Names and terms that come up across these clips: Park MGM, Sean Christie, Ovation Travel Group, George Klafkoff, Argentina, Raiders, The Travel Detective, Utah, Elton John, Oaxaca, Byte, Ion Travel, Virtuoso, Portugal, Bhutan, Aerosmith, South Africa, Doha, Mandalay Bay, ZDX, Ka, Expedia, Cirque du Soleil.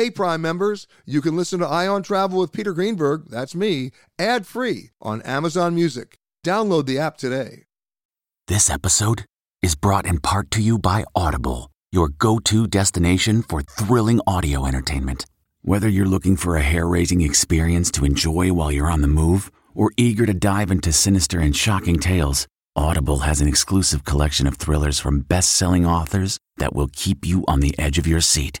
Hey, Prime members, you can listen to Ion Travel with Peter Greenberg, that's me, ad-free on Amazon Music. Download the app today. This episode is brought in part to you by Audible, your go-to destination for thrilling audio entertainment. Whether you're looking for a hair-raising experience to enjoy while you're on the move or eager to dive into sinister and shocking tales, Audible has an exclusive collection of thrillers from best-selling authors that will keep you on the edge of your seat.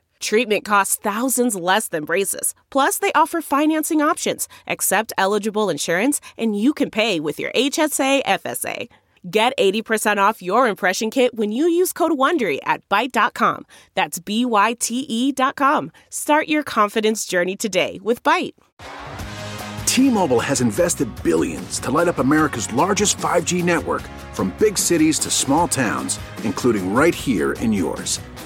Treatment costs thousands less than braces. Plus, they offer financing options, accept eligible insurance, and you can pay with your HSA, FSA. Get 80% off your impression kit when you use code WONDERY at Byte.com. That's BYTE.com. Start your confidence journey today with Byte. T-Mobile has invested billions to light up America's largest 5G network, from big cities to small towns, including right here in yours.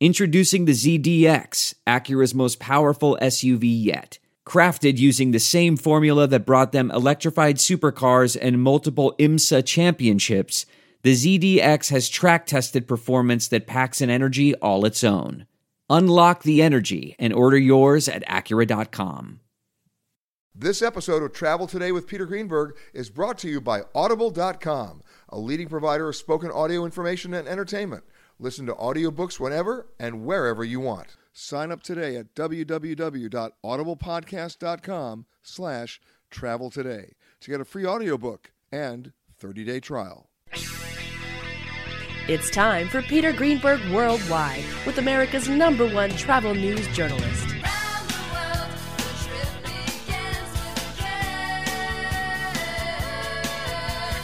Introducing the ZDX, Acura's most powerful SUV yet. Crafted using the same formula that brought them electrified supercars and multiple IMSA championships, the ZDX has track-tested performance that packs an energy all its own. Unlock the energy and order yours at Acura.com. This episode of Travel Today with Peter Greenberg is brought to you by Audible.com, a leading provider of spoken audio information and entertainment. Listen to audiobooks whenever and wherever you want. Sign up today at www.audiblepodcast.com/travel today to get a free audiobook and 30-day trial. It's time for Peter Greenberg Worldwide with America's #1 travel news journalist.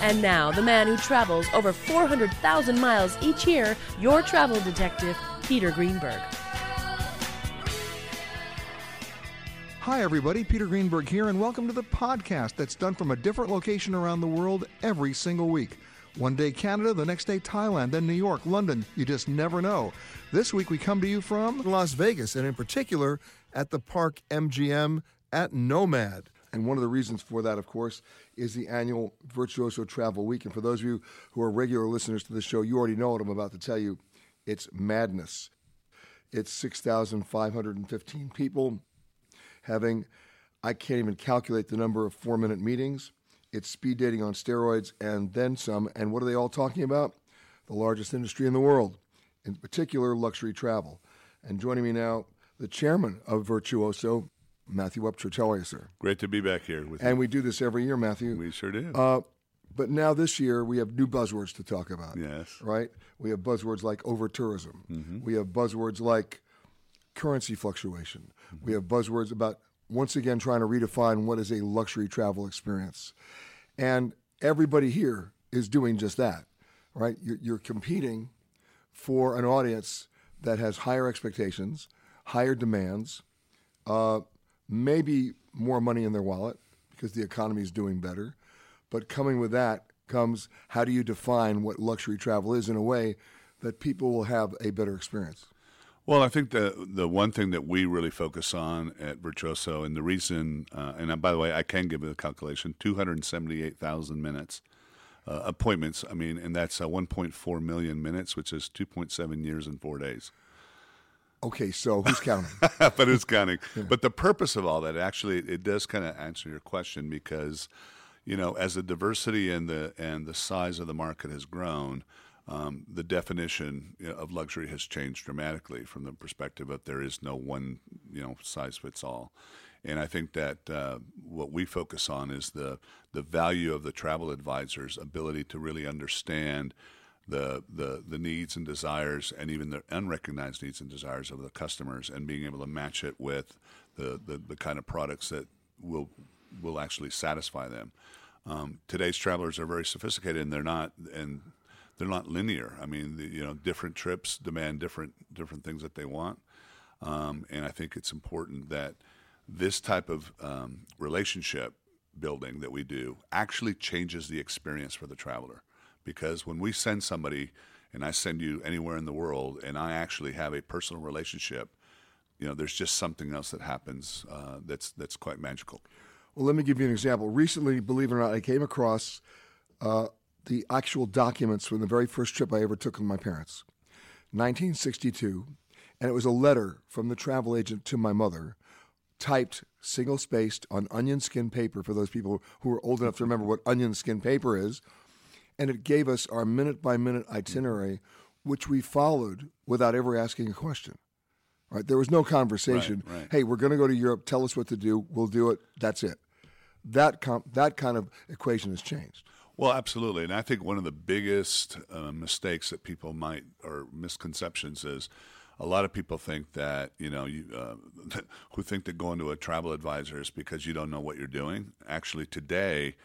And now, the man who travels over 400,000 miles each year, your travel detective, Peter Greenberg. Hi, everybody. Peter Greenberg here, and welcome to the podcast that's done from a different location around the world every single week. One day Canada, the next day Thailand, then New York, London. You just never know. This week, we come to you from Las Vegas, and in particular, at the Park MGM at Nomad. And one of the reasons for that, of course, is the annual Virtuoso Travel Week. And for those of you who are regular listeners to the show, you already know what I'm about to tell you. It's madness. It's 6,515 people having, I can't even calculate the number of 4-minute meetings. It's speed dating on steroids and then some. And what are they all talking about? The largest industry in the world, in particular luxury travel. And joining me now, the chairman of Virtuoso, Matthew Upchurch. How are you, sir? Great to be back here with you. And we do this every year, Matthew. We sure do. But now this year, we have new buzzwords to talk about. Yes. Right? We have buzzwords like over-tourism. Mm-hmm. We have buzzwords like currency fluctuation. Mm-hmm. We have buzzwords about, once again, trying to redefine what is a luxury travel experience. And everybody here is doing just that, right? You're competing for an audience that has higher expectations, higher demands, maybe more money in their wallet because the economy is doing better. But coming with that comes, how do you define what luxury travel is in a way that people will have a better experience? Well, I think the one thing that we really focus on at Virtuoso, and the reason, and by the way, I can give a calculation, 278,000 minutes, appointments, I mean, and that's 1.4 million minutes, which is 2.7 years and 4 days. Okay, so who's counting? But who's counting? Yeah. But the purpose of all that, actually, it does kind of answer your question because, you know, as the diversity and the size of the market has grown, the definition of luxury has changed dramatically from the perspective of there is no one, you know, size fits all. And I think that what we focus on is the value of the travel advisor's ability to really understand the needs and desires, and even the unrecognized needs and desires of the customers, and being able to match it with the kind of products that will actually satisfy them. Today's travelers are very sophisticated, and they're not linear. I mean, different trips demand different things that they want, and I think it's important that this type of relationship building that we do actually changes the experience for the traveler. Because when we send somebody, and I send you anywhere in the world, and I actually have a personal relationship, you know, there's just something else that happens that's quite magical. Well, let me give you an example. Recently, believe it or not, I came across the actual documents from the very first trip I ever took with my parents, 1962, and it was a letter from the travel agent to my mother, typed single-spaced on onion skin paper, for those people who are old enough to remember what onion skin paper is, and it gave us our minute-by-minute itinerary, which we followed without ever asking a question. All right, there was no conversation. Right. Hey, we're going to go to Europe. Tell us what to do. We'll do it. That's it. That kind of equation has changed. Well, absolutely. And I think one of the biggest mistakes that people might, or misconceptions, is a lot of people think that, who think that going to a travel advisor is because you don't know what you're doing. Actually, today,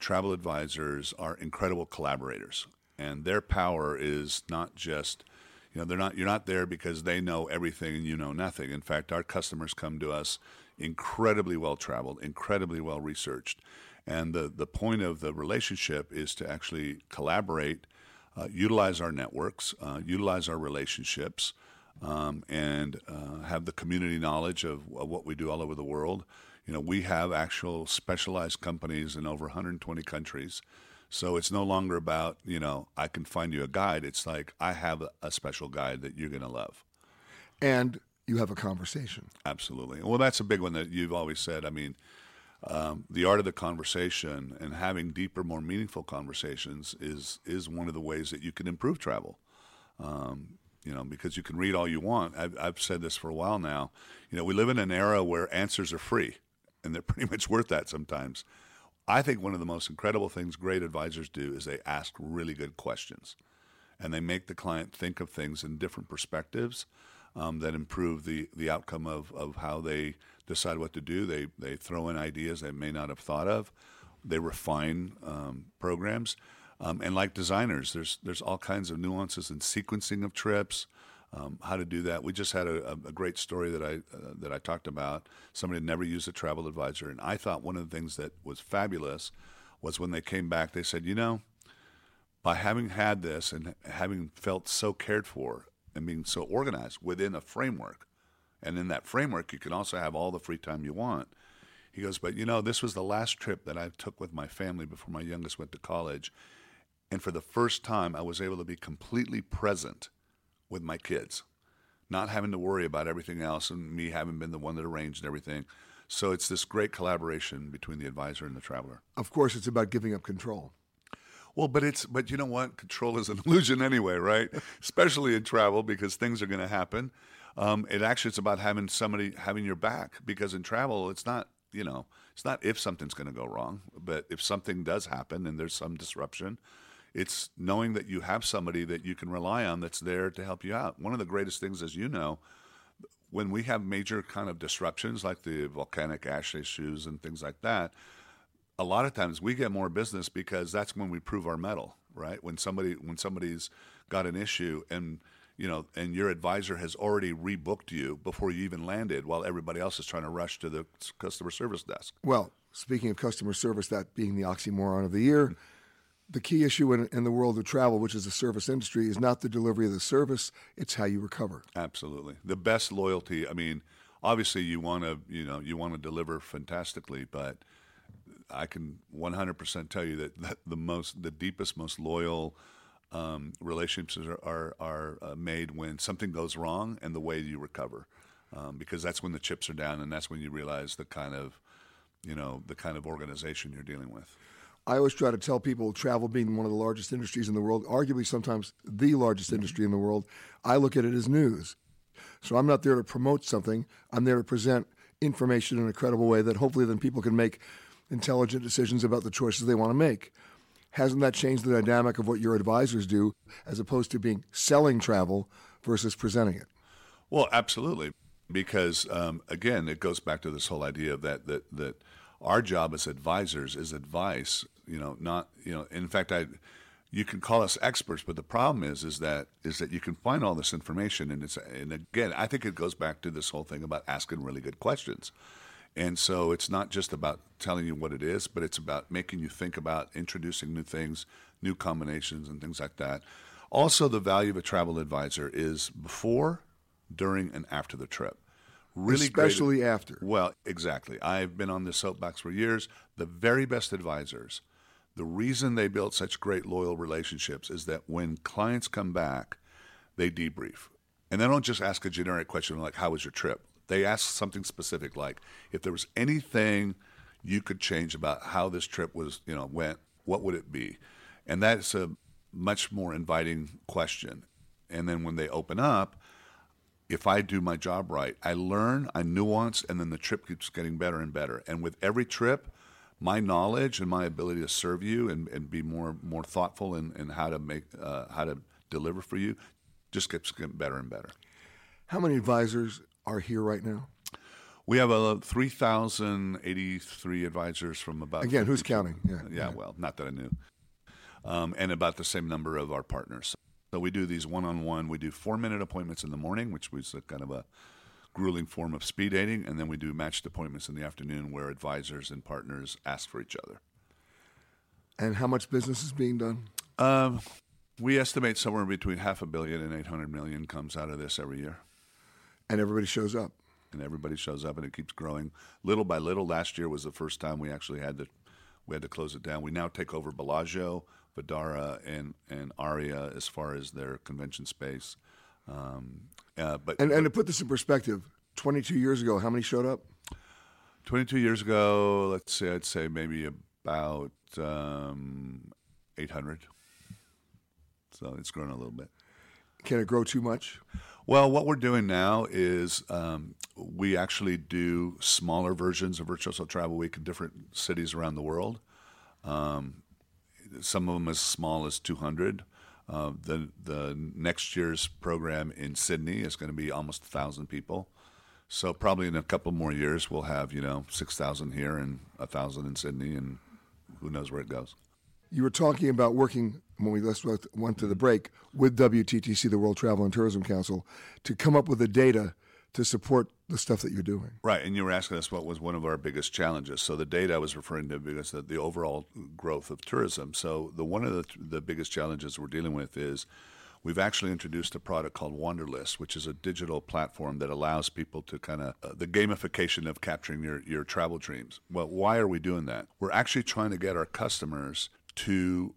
travel advisors are incredible collaborators, and their power is not just, you're not there because they know everything and you know nothing. In fact, our customers come to us incredibly well-traveled, incredibly well-researched. And the point of the relationship is to actually collaborate, utilize our networks, utilize our relationships, and have the community knowledge of what we do all over the world. You know, we have actual specialized companies in over 120 countries. So it's no longer about, I can find you a guide. It's like, I have a special guide that you're going to love. And you have a conversation. Absolutely. Well, that's a big one that you've always said. I mean, the art of the conversation and having deeper, more meaningful conversations is one of the ways that you can improve travel. Because you can read all you want. I've said this for a while now. We live in an era where answers are free. And they're pretty much worth that sometimes. I think one of the most incredible things great advisors do is they ask really good questions. And they make the client think of things in different perspectives that improve the outcome of how they decide what to do. They throw in ideas they may not have thought of. They refine programs. And like designers, there's all kinds of nuances in sequencing of trips. How to do that. We just had a great story that I talked about. Somebody had never used a travel advisor, and I thought one of the things that was fabulous was when they came back, they said, by having had this and having felt so cared for and being so organized within a framework, and in that framework you can also have all the free time you want. He goes, but this was the last trip that I took with my family before my youngest went to college, and for the first time I was able to be completely present with my kids, not having to worry about everything else and me having been the one that arranged everything. So it's this great collaboration between the advisor and the traveler. Of course, it's about giving up control. Well, but you know what? Control is an illusion anyway, right? Especially in travel, because things are going to happen. It's about having somebody having your back, because in travel, it's not you know, it's not if something's going to go wrong, but if something does happen and there's some disruption, it's knowing that you have somebody that you can rely on that's there to help you out. One of the greatest things, as you know, when we have major kind of disruptions like the volcanic ash issues and things like that, a lot of times we get more business because that's when we prove our mettle, right? When somebody's got an issue and, you know, and your advisor has already rebooked you before you even landed while everybody else is trying to rush to the customer service desk. Well, speaking of customer service, that being the oxymoron of the year, the key issue in the world of travel, which is the service industry, is not the delivery of the service, it's how you recover. Absolutely. The best loyalty, I mean, obviously you want to deliver fantastically, but I can 100% tell you that the deepest, most loyal relationships are made when something goes wrong and the way you recover, because that's when the chips are down and that's when you realize the kind of organization you're dealing with. I always try to tell people, travel being one of the largest industries in the world, arguably sometimes the largest industry in the world, I look at it as news. So I'm not there to promote something. I'm there to present information in a credible way that hopefully then people can make intelligent decisions about the choices they want to make. Hasn't that changed the dynamic of what your advisors do as opposed to being selling travel versus presenting it? Well, absolutely, because again, it goes back to this whole idea of that our job as advisors is advice, you know, not, you know, in fact, you can call us experts, but the problem is that you can find all this information, and again, I think it goes back to this whole thing about asking really good questions. And so it's not just about telling you what it is, but it's about making you think about introducing new things, new combinations, and things like that. Also, the value of a travel advisor is before, during, and after the trip. Really, especially great, after. Well, exactly. I've been on this soapbox for years. The very best advisors, the reason they built such great loyal relationships is that when clients come back, they debrief. And they don't just ask a generic question like, how was your trip? They asked something specific, like if there was anything you could change about how this trip was, you know, went, what would it be? And that's a much more inviting question. And then when they open up, if I do my job right, I learn, I nuance, and then the trip keeps getting better and better. And with every trip, my knowledge and my ability to serve you and be more thoughtful in how to deliver for you just keeps getting better and better. How many advisors are here right now? We have 3,083 advisors from about... Again, who's counting? Yeah, well, not that I knew. And about the same number of our partners. So we do these one-on-one. We do 4-minute appointments in the morning, which was kind of a grueling form of speed dating, and then we do matched appointments in the afternoon where advisors and partners ask for each other. And how much business is being done? We estimate somewhere between $500 million and $800 million comes out of this every year. And everybody shows up. And it keeps growing little by little. Last year was the first time we actually had to close it down. We now take over Bellagio, Vidara, and Aria as far as their convention space. But to put this in perspective, 22 years ago, how many showed up? 22 years ago, I'd say maybe about 800. So it's grown a little bit. Can it grow too much? Well, what we're doing now is we actually do smaller versions of Virtuoso Travel Week in different cities around the world. Some of them as small as 200. The next year's program in Sydney is going to be almost 1,000 people. So probably in a couple more years we'll have, you know, 6,000 here and 1,000 in Sydney, and who knows where it goes. You were talking about working, when we went to the break, with WTTC, the World Travel and Tourism Council, to come up with the data to support the stuff that you're doing. Right, and you were asking us what was one of our biggest challenges. So the data I was referring to because the overall growth of tourism. So one of the biggest challenges we're dealing with is we've actually introduced a product called Wanderlust, which is a digital platform that allows people to kind of the gamification of capturing your travel dreams. Well, why are we doing that? We're actually trying to get our customers to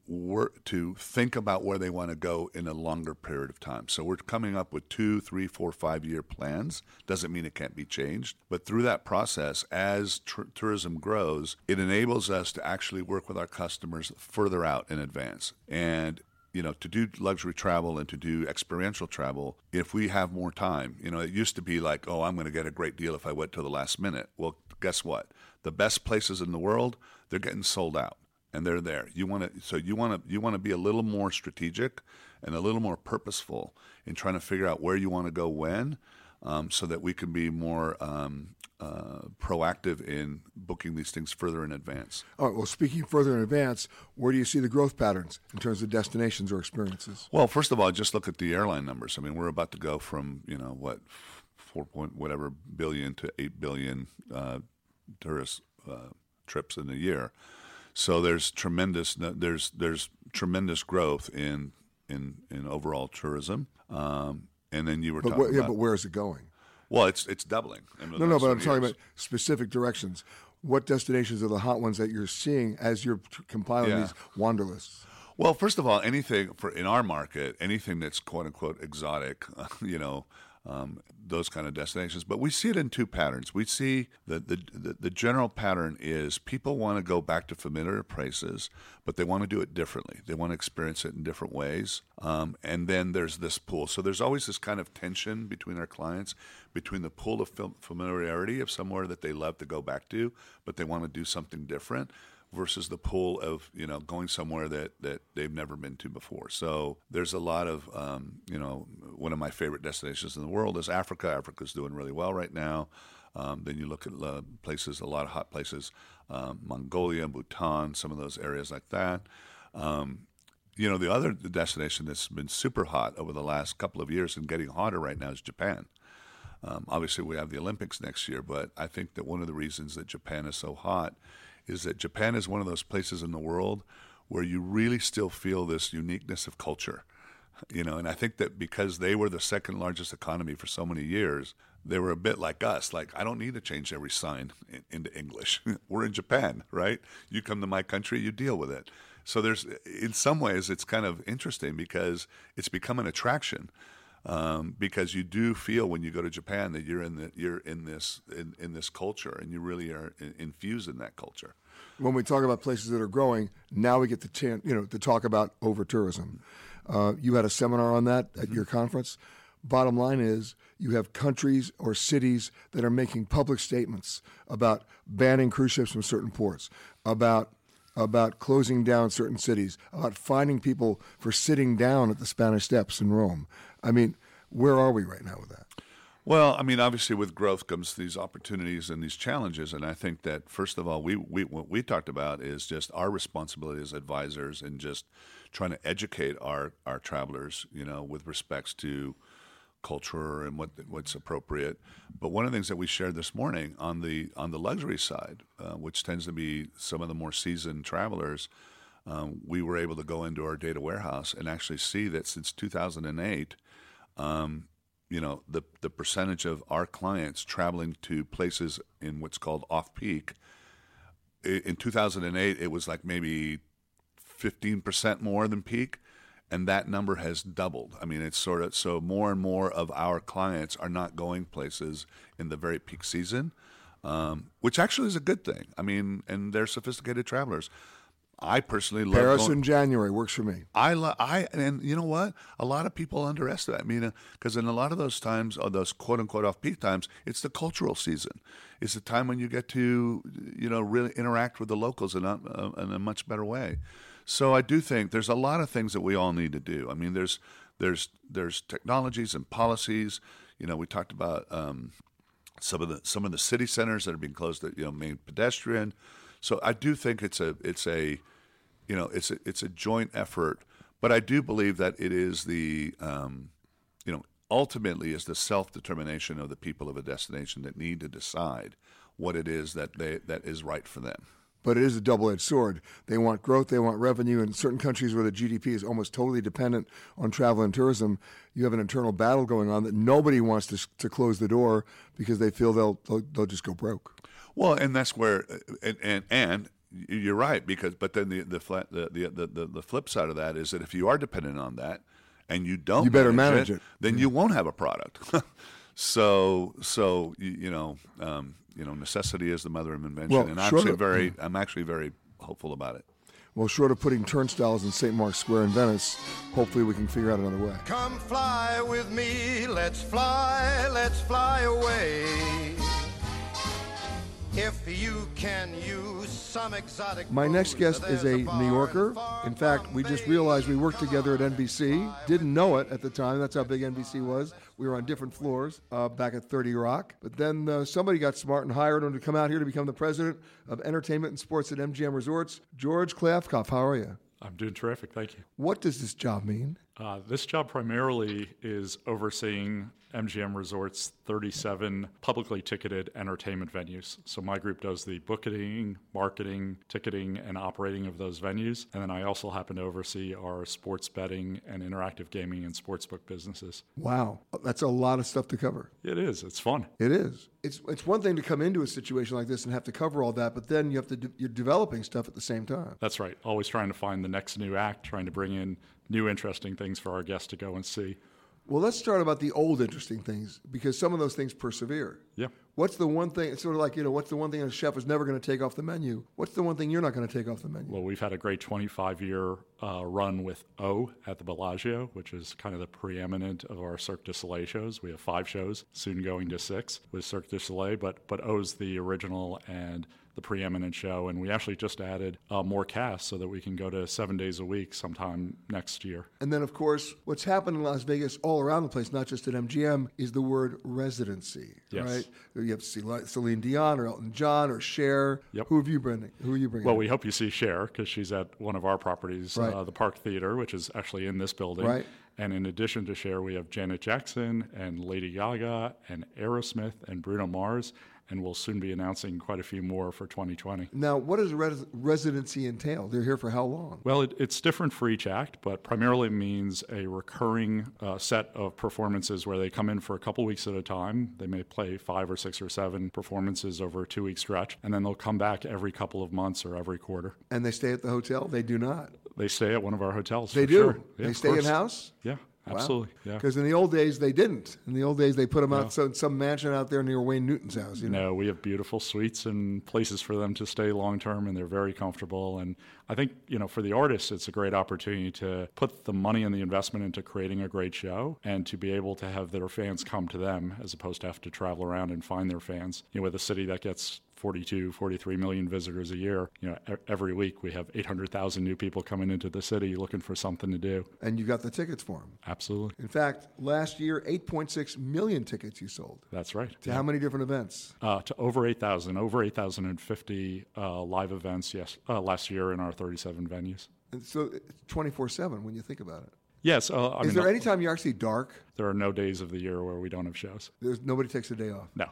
think about where they want to go in a longer period of time. So we're coming up with 2, 3, 4, 5-year plans. Doesn't mean it can't be changed. But through that process, as tourism grows, it enables us to actually work with our customers further out in advance. And, you know, to do luxury travel and to do experiential travel, if we have more time, you know, it used to be like, oh, I'm going to get a great deal if I wait till the last minute. Well, guess what? The best places in the world, they're getting sold out, and they're there. You want to be a little more strategic and a little more purposeful in trying to figure out where you want to go when, so that we can be more proactive in booking these things further in advance. All right, well, speaking further in advance, where do you see the growth patterns in terms of destinations or experiences? Well, first of all, just look at the airline numbers. I mean, we're about to go from, you know, what, 4 point whatever billion to 8 billion tourist trips in a year. So there's tremendous growth in overall tourism. And then you were talking about... Yeah, but where is it going? Well, it's doubling. No, but I'm talking about specific directions. What destinations are the hot ones that you're seeing as you're compiling these wander lists? Well, first of all, anything in our market that's quote-unquote exotic, those kind of destinations. But we see it in two patterns. We see that the general pattern is people want to go back to familiar places, but they want to do it differently. They want to experience it in different ways. And then there's this pool. So there's always this kind of tension between our clients, between the pool of familiarity of somewhere that they love to go back to, but they want to do something different, versus the pool of, going somewhere that they've never been to before. So there's a lot of, one of my favorite destinations in the world is Africa. Africa's doing really well right now. Then you look at places, a lot of hot places, Mongolia, Bhutan, some of those areas like that. The other destination that's been super hot over the last couple of years and getting hotter right now is Japan. Obviously, we have the Olympics next year, but I think that one of the reasons that Japan is so hot is that Japan is one of those places in the world where you really still feel this uniqueness of culture. And I think that because they were the second largest economy for so many years, they were a bit like us. Like, I don't need to change every sign into English. We're in Japan, right? You come to my country, you deal with it. So there's, in some ways, it's kind of interesting because it's become an attraction. Because you do feel when you go to Japan that you're in this culture and you really are infused in that culture. When we talk about places that are growing, now we get the chance, to talk about over tourism. You had a seminar on that at your conference. Bottom line is you have countries or cities that are making public statements about banning cruise ships from certain ports, about closing down certain cities, about fining people for sitting down at the Spanish Steps in Rome. I mean, where are we right now with that? Well, I mean, obviously with growth comes these opportunities and these challenges, and I think that, first of all, what we talked about is just our responsibility as advisors and just trying to educate our travelers, with respects to culture and what's appropriate. But one of the things that we shared this morning on the luxury side, which tends to be some of the more seasoned travelers, we were able to go into our data warehouse and actually see that since 2008, the percentage of our clients traveling to places in what's called off-peak, in 2008 it was like maybe 15% more than peak. And that number has doubled. I mean, it's sort of, so more and more of our clients are not going places in the very peak season, which actually is a good thing. I mean, and they're sophisticated travelers. I personally love Paris in January works for me. And you know what? A lot of people underestimate. I mean, because in a lot of those times, or those quote unquote off peak times, it's the cultural season. It's the time when you get to, really interact with the locals in a much better way. So I do think there's a lot of things that we all need to do. I mean, there's technologies and policies. We talked about some of the city centers that are being closed that made pedestrian. So I do think it's a joint effort, but I do believe that it is the ultimately is the self-determination of the people of a destination that need to decide what it is that is right for them. But it is a double-edged sword. They want growth, they want revenue. In certain countries where the GDP is almost totally dependent on travel and tourism, you have an internal battle going on that nobody wants to close the door because they feel they'll just go broke. Well, and that's where, and you're right, but then the flip side of that is that if you are dependent on that and you better manage it, then you won't have a product. So necessity is the mother of invention, I'm actually very hopeful about it. Well, short of putting turnstiles in St. Mark's Square in Venice, hopefully we can figure out another way. Come fly with me, let's fly away. If you can use some exotic. My next guest is a New Yorker. In fact, we just realized we worked together at NBC. Didn't know it at the time. That's how big NBC was. We were on different floors back at 30 Rock. But then somebody got smart and hired him to come out here to become the president of entertainment and sports at MGM Resorts. George Klafkoff, how are you? I'm doing terrific, thank you. What does this job mean? This job primarily is overseeing MGM Resorts' 37 publicly ticketed entertainment venues. So my group does the booking, marketing, ticketing, and operating of those venues. And then I also happen to oversee our sports betting and interactive gaming and sportsbook businesses. Wow. That's a lot of stuff to cover. It is. It's fun. It is. It's one thing to come into a situation like this and have to cover all that, but then you have to you're developing stuff at the same time. That's right. Always trying to find the next new act, trying to bring in new interesting things for our guests to go and see. Well, let's start about the old interesting things, because some of those things persevere. Yeah. What's the one thing, it's sort of like, what's the one thing a chef is never going to take off the menu? What's the one thing you're not going to take off the menu? Well, we've had a great 25-year run with O at the Bellagio, which is kind of the preeminent of our Cirque du Soleil shows. We have 5 shows, soon going to 6 with Cirque du Soleil, but O's the original and the preeminent show, and we actually just added more cast so that we can go to 7 days a week sometime next year. And then, of course, what's happened in Las Vegas all around the place, not just at MGM, is the word residency, yes. Right? You have to see Celine Dion or Elton John or Cher. Yep. Who are you bringing? Well, we hope you see Cher because she's at one of our properties, right. The Park Theater, which is actually in this building. Right. And in addition to Cher, we have Janet Jackson and Lady Gaga and Aerosmith and Bruno Mars. And we'll soon be announcing quite a few more for 2020. Now, what does residency entail? They're here for how long? Well, it's different for each act, but primarily means a recurring set of performances where they come in for a couple weeks at a time. They may play 5 or 6 or 7 performances over a 2-week stretch, and then they'll come back every couple of months or every quarter. And they stay at the hotel? They do not. They stay at one of our hotels. They do? Sure. Yeah, they stay in-house? Yeah. Wow. Absolutely, yeah. Because in the old days, they didn't. In the old days, they put them out in some mansion out there near Wayne Newton's house. No, we have beautiful suites and places for them to stay long-term, and they're very comfortable. And I think, for the artists, it's a great opportunity to put the money and the investment into creating a great show and to be able to have their fans come to them as opposed to have to travel around and find their fans. With a city that gets 42, 43 million visitors a year. Every week we have 800,000 new people coming into the city looking for something to do. And you got the tickets for them. Absolutely. In fact, last year, 8.6 million tickets you sold. That's right. To how many different events? To over 8,000, over 8,050 live events, yes, last year in our 37 venues. And so 24/7 when you think about it. Yes. Is there any time you're actually dark? There are no days of the year where we don't have shows. Nobody takes a day off? No.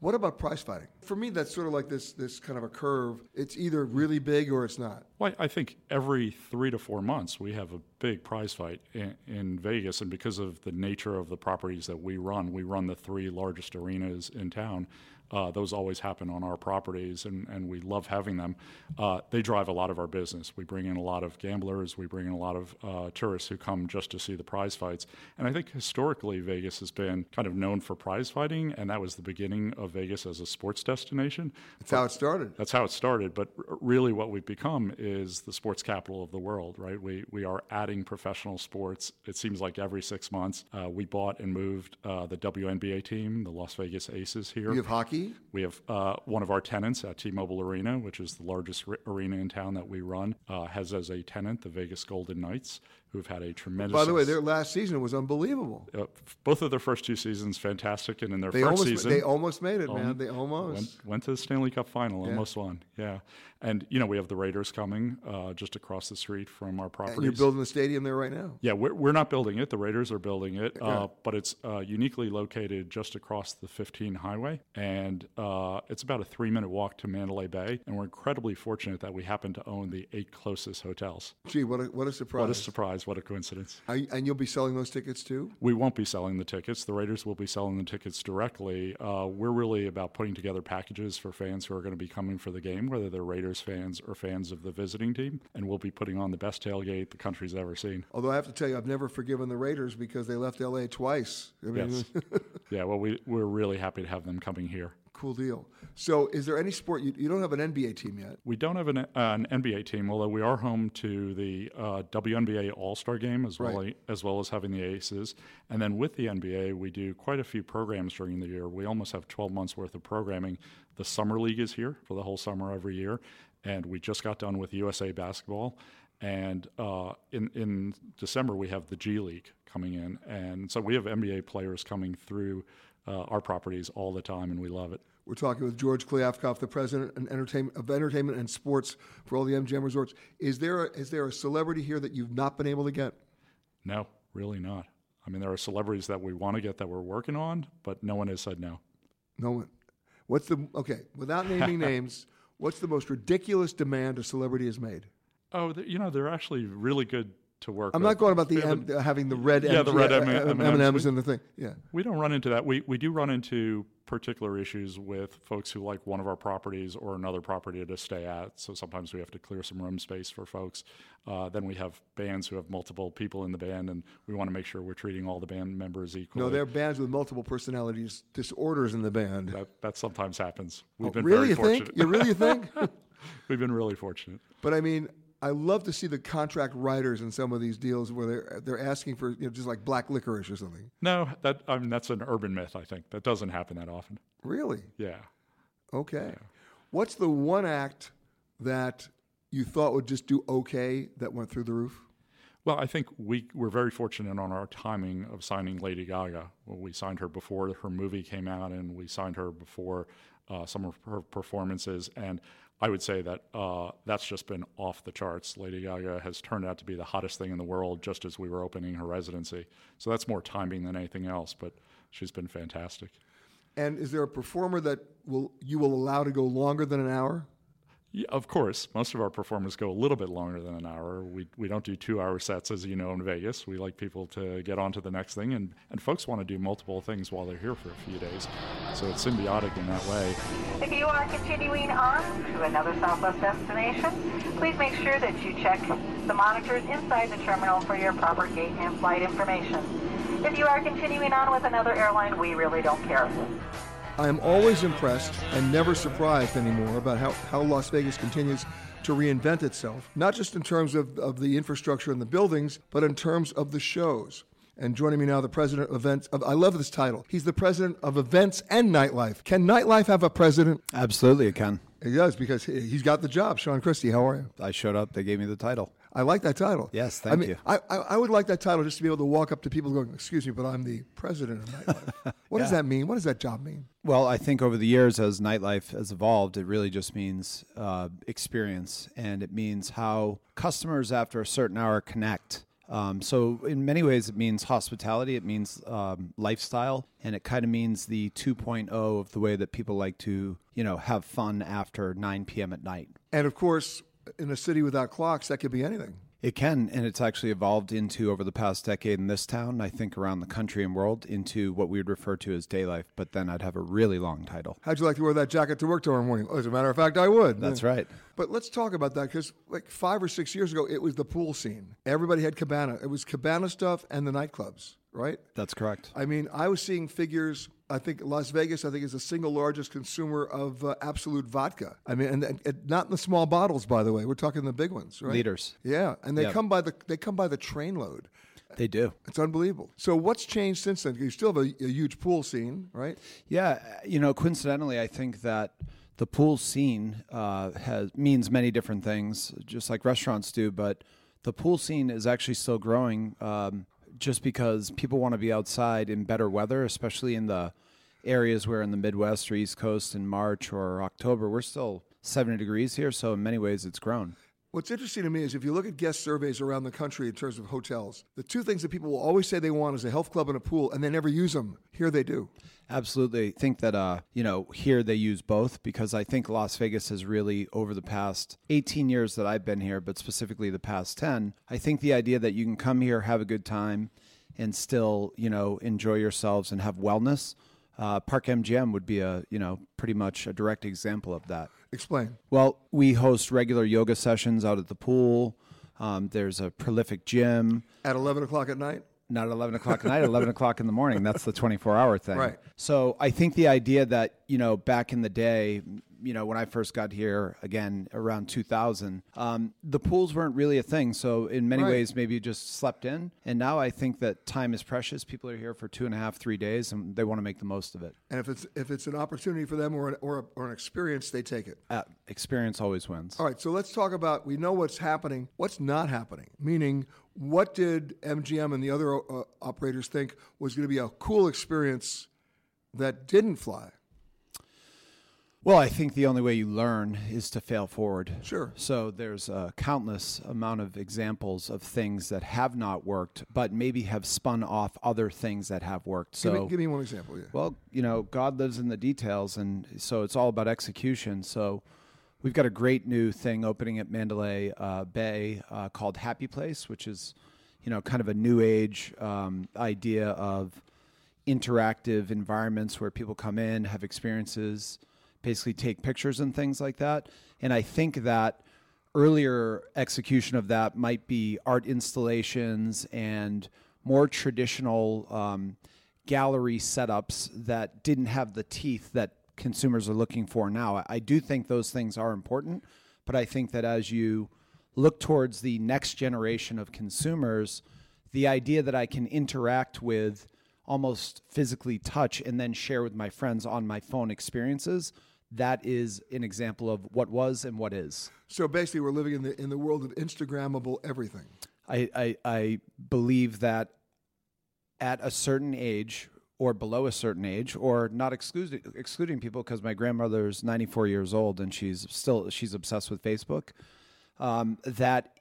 What about prize fighting? For me, that's sort of like this kind of a curve. It's either really big or it's not. Well, I think every 3 to 4 months we have a big prize fight in Vegas. And because of the nature of the properties that we run the 3 largest arenas in town. Those always happen on our properties, and we love having them. They drive a lot of our business. We bring in a lot of gamblers. We bring in a lot of tourists who come just to see the prize fights. And I think historically Vegas has been kind of known for prize fighting, and that was the beginning of Vegas as a sports destination. That's how it started. That's how it started. But really what we've become is the sports capital of the world, right? We are adding professional sports. It seems like every 6 months. We bought and moved the WNBA team, the Las Vegas Aces here. You have hockey? We have one of our tenants at T-Mobile Arena, which is the largest arena in town that we run, has as a tenant the Vegas Golden Knights, who've had a tremendous... By the way, their last season was unbelievable. Both of their first 2 seasons, fantastic. And in their first season... They almost made it, man. They almost... Went to the Stanley Cup final, almost won. Yeah. And, we have the Raiders coming just across the street from our properties. And you're building the stadium there right now. Yeah, we're not building it. The Raiders are building it. But it's uniquely located just across the 15 highway. And it's about a 3-minute walk to Mandalay Bay. And we're incredibly fortunate that we happen to own the 8 closest hotels. Gee, what a surprise. What a surprise. What a coincidence. And you'll be selling those tickets too? We won't be selling the tickets. The Raiders will be selling the tickets directly. We're really about putting together packages for fans who are going to be coming for the game, whether they're Raiders fans or fans of the visiting team. And we'll be putting on the best tailgate the country's ever seen. Although I have to tell you, I've never forgiven the Raiders because they left LA twice. Yes. Well, we're really happy to have them coming here. Cool deal. So is there any sport? You don't have an NBA team yet. We don't have an NBA team, although we are home to the WNBA All-Star Game as well as having the Aces. And then with the NBA, we do quite a few programs during the year. We almost have 12 months worth of programming. The Summer League is here for the whole summer every year. And we just got done with USA Basketball. And in December, we have the G League coming in. And so we have NBA players coming through our properties all the time, and we love it. We're talking with George Kliavkoff, the president of entertainment and sports for all the MGM resorts. Is there a celebrity here that you've not been able to get? No, really not. I mean, there are celebrities that we want to get that we're working on, but no one has said no. No one. Without naming names, what's the most ridiculous demand a celebrity has made? Oh, they're actually really good to work with. I'm not going about having the red M&Ms. Yeah, the red M&Ms and the thing. Yeah. We don't run into that. We do run into particular issues with folks who like one of our properties or another property to stay at. So sometimes we have to clear some room space for folks. Then we have bands who have multiple people in the band, and we want to make sure we're treating all the band members equally. No, there are bands with multiple personalities, disorders in the band. That sometimes happens. We've been really, very fortunate. You think? We've been really fortunate. But I mean, I love to see the contract writers in some of these deals where they're asking for just like black licorice or something. No, that's an urban myth, I think. That doesn't happen that often. Really? Yeah. Okay. Yeah. What's the one act that you thought would just do okay that went through the roof? Well, I think we were very fortunate on our timing of signing Lady Gaga. Well, we signed her before her movie came out, and we signed her before some of her performances. And I would say that that's just been off the charts. Lady Gaga has turned out to be the hottest thing in the world just as we were opening her residency. So that's more timing than anything else, but she's been fantastic. And is there a performer that you will allow to go longer than an hour? Yeah, of course. Most of our performers go a little bit longer than an hour. We don't do 2-hour sets, as you know, in Vegas. We like people to get on to the next thing, and folks want to do multiple things while they're here for a few days. So it's symbiotic in that way. If you are continuing on to another Southwest destination, please make sure that you check the monitors inside the terminal for your proper gate and flight information. If you are continuing on with another airline, we really don't care. I am always impressed and never surprised anymore about how Las Vegas continues to reinvent itself, not just in terms of the infrastructure and the buildings, but in terms of the shows. And joining me now, the president of events. I love this title. He's the president of events and nightlife. Can nightlife have a president? Absolutely it can. It does, because he's got the job. Sean Christie, how are you? I showed up. They gave me the title. I like that title. Yes, thank you. I would like that title just to be able to walk up to people going, excuse me, but I'm the president of nightlife. What does that mean? What does that job mean? Well, I think over the years as nightlife has evolved, it really just means experience, and it means how customers after a certain hour connect. So in many ways, it means hospitality, it means lifestyle, and it kind of means the 2.0 of the way that people like to, have fun after 9 p.m. at night. And of course, in a city without clocks, that could be anything. It can, and it's actually evolved into, over the past decade in this town, I think around the country and world, into what we would refer to as day life, but then I'd have a really long title. How'd you like to wear that jacket to work tomorrow morning? Oh, as a matter of fact, I would. That's right. But let's talk about that, because like 5 or 6 years ago, it was the pool scene. Everybody had cabana. It was cabana stuff and the nightclubs, right? That's correct. I mean, I was seeing figures. I think Las Vegas, is the single largest consumer of absolute vodka. I mean, and not in the small bottles, by the way. We're talking the big ones, right? Liters. Yeah, and they come by the train load. They do. It's unbelievable. So what's changed since then? You still have a huge pool scene, right? Yeah, coincidentally, I think that the pool scene means many different things, just like restaurants do. But the pool scene is actually still growing. Just because people want to be outside in better weather, especially in the areas where in the Midwest or East Coast in March or October, we're still 70 degrees here. So in many ways, it's grown. What's interesting to me is if you look at guest surveys around the country in terms of hotels, the two things that people will always say they want is a health club and a pool, and they never use them. Here they do. Absolutely. I think that, here they use both, because I think Las Vegas has really, over the past 18 years that I've been here, but specifically the past 10, I think the idea that you can come here, have a good time, and still, enjoy yourselves and have wellness. Park MGM would be a, pretty much a direct example of that. Explain. Well, we host regular yoga sessions out at the pool. There's a prolific gym. At 11 o'clock at night? Not at 11 o'clock at night, 11 o'clock in the morning. That's the 24-hour thing. Right. So I think the idea that, you know, back in the day, you know, when I first got here, again, around 2000, the pools weren't really a thing. So in many ways, maybe you just slept in. And now I think that time is precious. People are here for 2.5, 3 days, and they want to make the most of it. And if it's an opportunity for them or an experience, they take it. Experience always wins. All right. So let's talk about, we know what's happening, what's not happening, meaning what did MGM and the other operators think was going to be a cool experience that didn't fly? Well, I think the only way you learn is to fail forward. Sure. So there's a countless amount of examples of things that have not worked, but maybe have spun off other things that have worked. So give me one example. Yeah. Well, you know, God lives in the details, and so it's all about execution. So we've got a great new thing opening at Mandalay Bay called Happy Place, which is, you know, kind of a new age idea of interactive environments where people come in, have experiences, basically take pictures and things like that. And I think that earlier execution of that might be art installations and more traditional gallery setups that didn't have the teeth that consumers are looking for now. I do think those things are important, but I think that as you look towards the next generation of consumers, the idea that I can interact with, almost physically touch, and then share with my friends on my phone experiences, that is an example of what was and what is. So basically we're living in the world of Instagrammable everything. I believe that at a certain age or below a certain age, or not excluding people, because my grandmother's 94 years old and she's obsessed with Facebook, that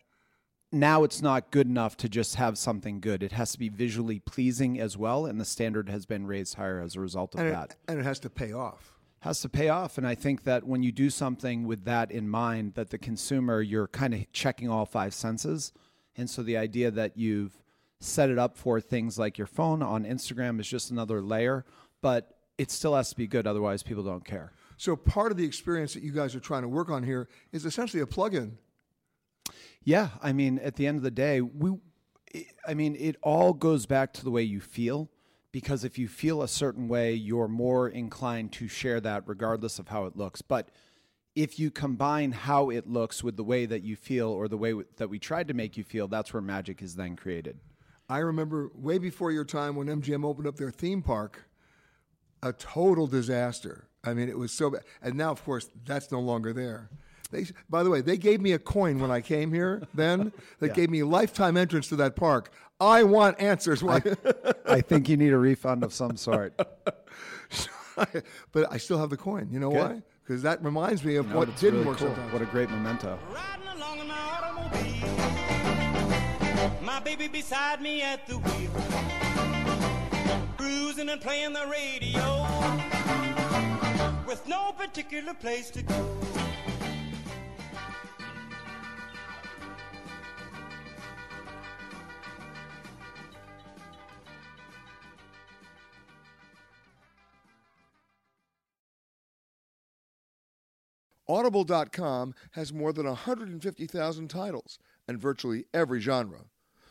now it's not good enough to just have something good. It has to be visually pleasing as well, and the standard has been raised higher as a result of that. And it has to pay off. Has to pay off, and I think that when you do something with that in mind, that the consumer, you're kind of checking all five senses, and so the idea that you've set it up for things like your phone on Instagram is just another layer, but it still has to be good, otherwise people don't care. So part of the experience that you guys are trying to work on here is essentially a plug-in. Yeah, I mean, at the end of the day, it all goes back to the way you feel, because if you feel a certain way, you're more inclined to share that regardless of how it looks. But if you combine how it looks with the way that you feel or the way that we tried to make you feel, that's where magic is then created. I remember way before your time when MGM opened up their theme park, a total disaster. I mean, it was so bad. And now, of course, that's no longer there. By the way, they gave me a coin when I came here then. They gave me lifetime entrance to that park. I want answers. I think you need a refund of some sort. But I still have the coin. You know Good. Why? Because that reminds me of what didn't really work sometimes. What a great memento. Riding along in my automobile, my baby beside me at the wheel, cruising and playing the radio, with no particular place to go. Audible.com has more than 150,000 titles and virtually every genre.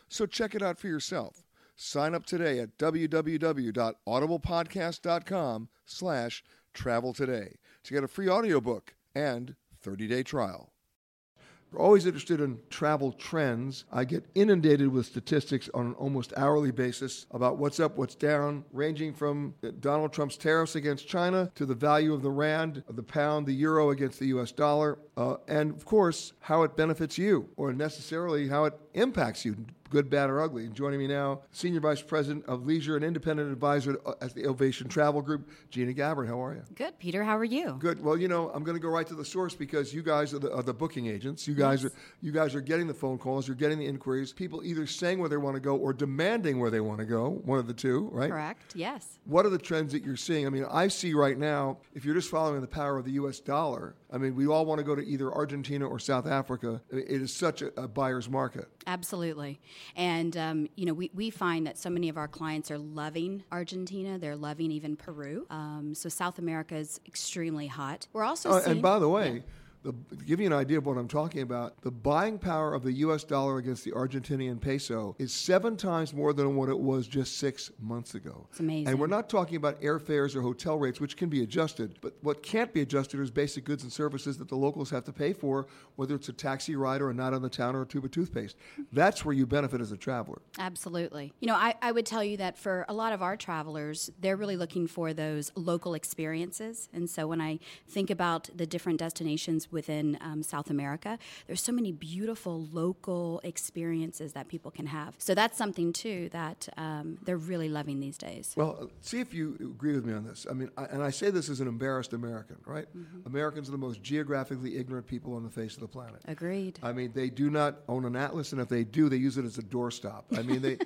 So check it out for yourself. Sign up today at www.audiblepodcast.com/travel today to get a free audiobook and 30-day trial. We're always interested in travel trends. I get inundated with statistics on an almost hourly basis about what's up, what's down, ranging from Donald Trump's tariffs against China to the value of the rand, of the pound, the euro against the U.S. dollar, and, of course, how it benefits you, or necessarily how it impacts you, good, bad, or ugly. And joining me now, Senior Vice President of Leisure and Independent Advisor at the Ovation Travel Group, Gina Gabbard. How are you? Good, Peter. How are you? Good. Well, you know, I'm going to go right to the source because you guys are the booking agents. You guys yes. are getting the phone calls. You're getting the inquiries. People either saying where they want to go or demanding where they want to go, one of the two, right? Correct, yes. What are the trends that you're seeing? I mean, I see right now, if you're just following the power of the U.S. dollar, I mean, we all want to go to either Argentina or South Africa. It is such a buyer's market. Absolutely. And, you know, we find that so many of our clients are loving Argentina. They're loving even Peru. So South America is extremely hot. We're also seeing... And by the way... Yeah. To give you an idea of what I'm talking about, the buying power of the U.S. dollar against the Argentinian peso is 7 times more than what it was just 6 months ago. It's amazing. And we're not talking about airfares or hotel rates, which can be adjusted, but what can't be adjusted is basic goods and services that the locals have to pay for, whether it's a taxi ride or a night on the town or a tube of toothpaste. That's where you benefit as a traveler. Absolutely. You know, I would tell you that for a lot of our travelers, they're really looking for those local experiences. And so when I think about the different destinations within South America, there's so many beautiful local experiences that people can have. So that's something, too, that they're really loving these days. Well, see if you agree with me on this. I mean, I say this as an embarrassed American, right? Mm-hmm. Americans are the most geographically ignorant people on the face of the planet. Agreed. I mean, they do not own an atlas, and if they do, they use it as a doorstop. I mean,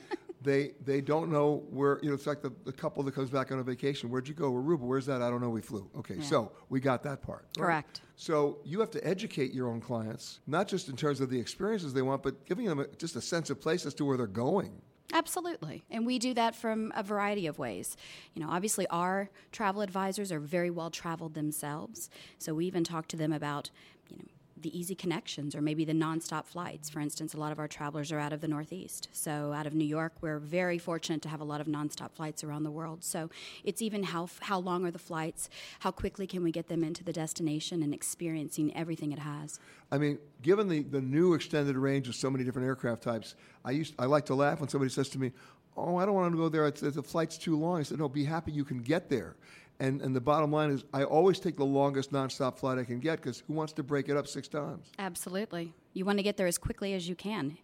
they don't know where, you know, it's like the couple that comes back on a vacation. Where'd you go? Aruba. Where's that? I don't know. We flew. Okay, yeah. So we got that part. Right? Correct. So you have to educate your own clients, not just in terms of the experiences they want, but giving them just a sense of place as to where they're going. Absolutely. And we do that from a variety of ways. You know, obviously our travel advisors are very well traveled themselves. So we even talk to them about, you know, the easy connections or maybe the nonstop flights. For instance, a lot of our travelers are out of the Northeast. So out of New York, we're very fortunate to have a lot of nonstop flights around the world. So it's even how long are the flights, how quickly can we get them into the destination and experiencing everything it has. I mean, given the new extended range of so many different aircraft types, I like to laugh when somebody says to me, oh, I don't want to go there, the flight's too long. I said, no, be happy you can get there. And the bottom line is I always take the longest nonstop flight I can get because who wants to break it up 6 times? Absolutely. You want to get there as quickly as you can.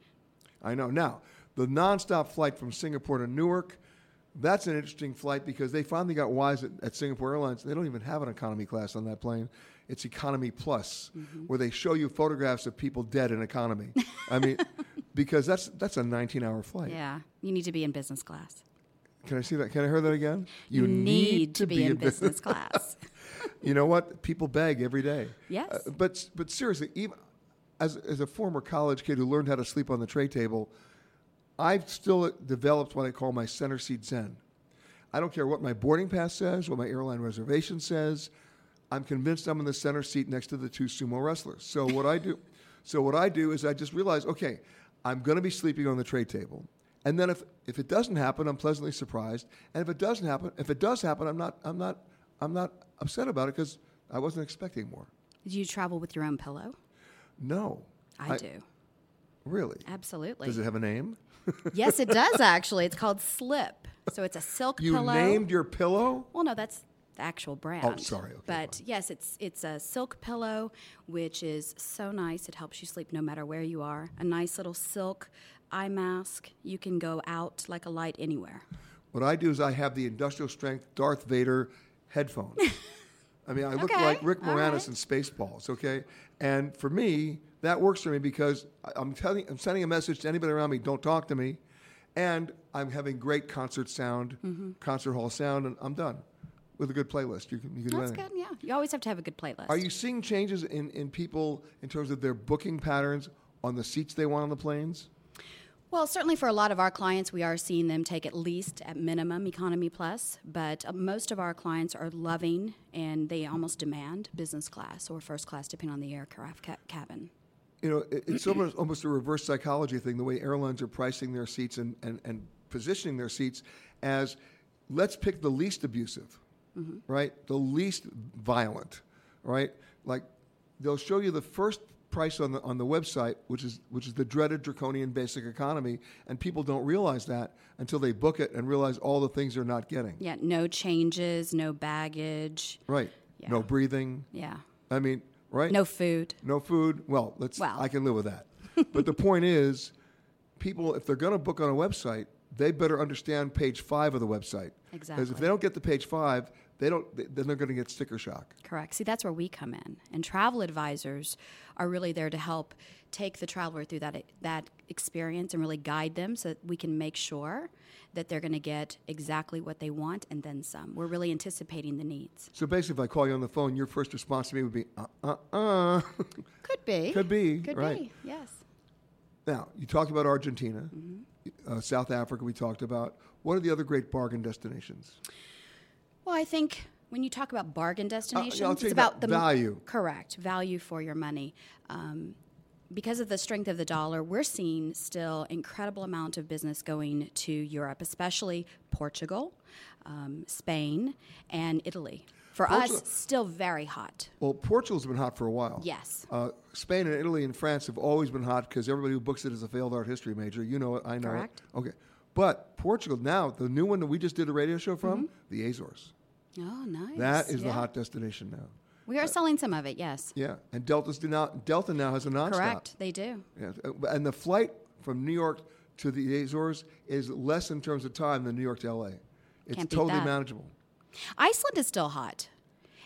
I know. Now, the nonstop flight from Singapore to Newark, that's an interesting flight because they finally got wise at Singapore Airlines. They don't even have an economy class on that plane. It's Economy Plus, mm-hmm. where they show you photographs of people dead in economy. I mean, because that's a 19-hour flight. Yeah. You need to be in business class. Can I see that? Can I hear that again? You need to be in business class. You know what? People beg every day. Yes. But seriously, even as a former college kid who learned how to sleep on the tray table, I've still developed what I call my center seat zen. I don't care what my boarding pass says, what my airline reservation says. I'm convinced I'm in the center seat next to the 2 sumo wrestlers. So what I do is I just realize, okay, I'm going to be sleeping on the tray table. And then if it doesn't happen, I'm pleasantly surprised. And if it does happen, I'm not upset about it because I wasn't expecting more. Do you travel with your own pillow? No. I do. Really? Absolutely. Does it have a name? Yes, it does actually. It's called Slip. So it's a silk pillow. You named your pillow? Well, no, that's the actual brand. Oh, sorry. Okay, but fine. Yes, it's a silk pillow, which is so nice. It helps you sleep no matter where you are. A nice little silk eye mask. You can go out like a light anywhere. What I do is I have the industrial strength Darth Vader headphones. I mean, I look like Rick Moranis in Spaceballs, okay? And for me, that works for me because I'm sending a message to anybody around me, don't talk to me, and I'm having great concert sound, mm-hmm. concert hall sound, and I'm done with a good playlist. You can That's do anything. Good, yeah. You always have to have a good playlist. Are you seeing changes in people in terms of their booking patterns on the seats they want on the planes? Well, certainly for a lot of our clients, we are seeing them take at least, at minimum, Economy Plus. But most of our clients are loving, and they almost demand business class or first class, depending on the aircraft cabin. You know, it's almost a reverse psychology thing, the way airlines are pricing their seats and positioning their seats as, let's pick the least abusive, mm-hmm. right? The least violent, right? Like, they'll show you the first price on the website, which is the dreaded draconian basic economy, and people don't realize that until they book it and realize all the things they're not getting. Yeah, no changes, no baggage. Right. Yeah. No breathing. Yeah. I mean, right? No food. Well, I can live with that. But the point is, people, if they're going to book on a website, they better understand page 5 of the website. Exactly. Because if they don't get to page 5, then they're going to get sticker shock. Correct. See, that's where we come in. And travel advisors are really there to help take the traveler through that experience and really guide them so that we can make sure that they're going to get exactly what they want and then some. We're really anticipating the needs. So basically, if I call you on the phone, your first response to me would be, Could be. Could be. Could right. be, yes. Now, you talked about Argentina. Mm-hmm. South Africa we talked about. What are the other great bargain destinations? Well, I think When you talk about bargain destinations, it's about the value. Correct. Value for your money. Because of the strength of the dollar, we're seeing still incredible amount of business going to Europe, especially Portugal, Spain, and Italy. For us, still very hot. Well, Portugal's been hot for a while. Yes. Spain and Italy and France have always been hot because everybody who books it is a failed art history major. You know it. I know Correct. It. Okay. But Portugal now, the new one that we just did a radio show from, the Azores. Oh, nice. That is the hot destination now. We are selling some of it, yes. Yeah, and Delta now has a nonstop. Correct, they do. Yeah. And the flight from New York to the Azores is less in terms of time than New York to L.A. It's totally manageable. Iceland is still hot.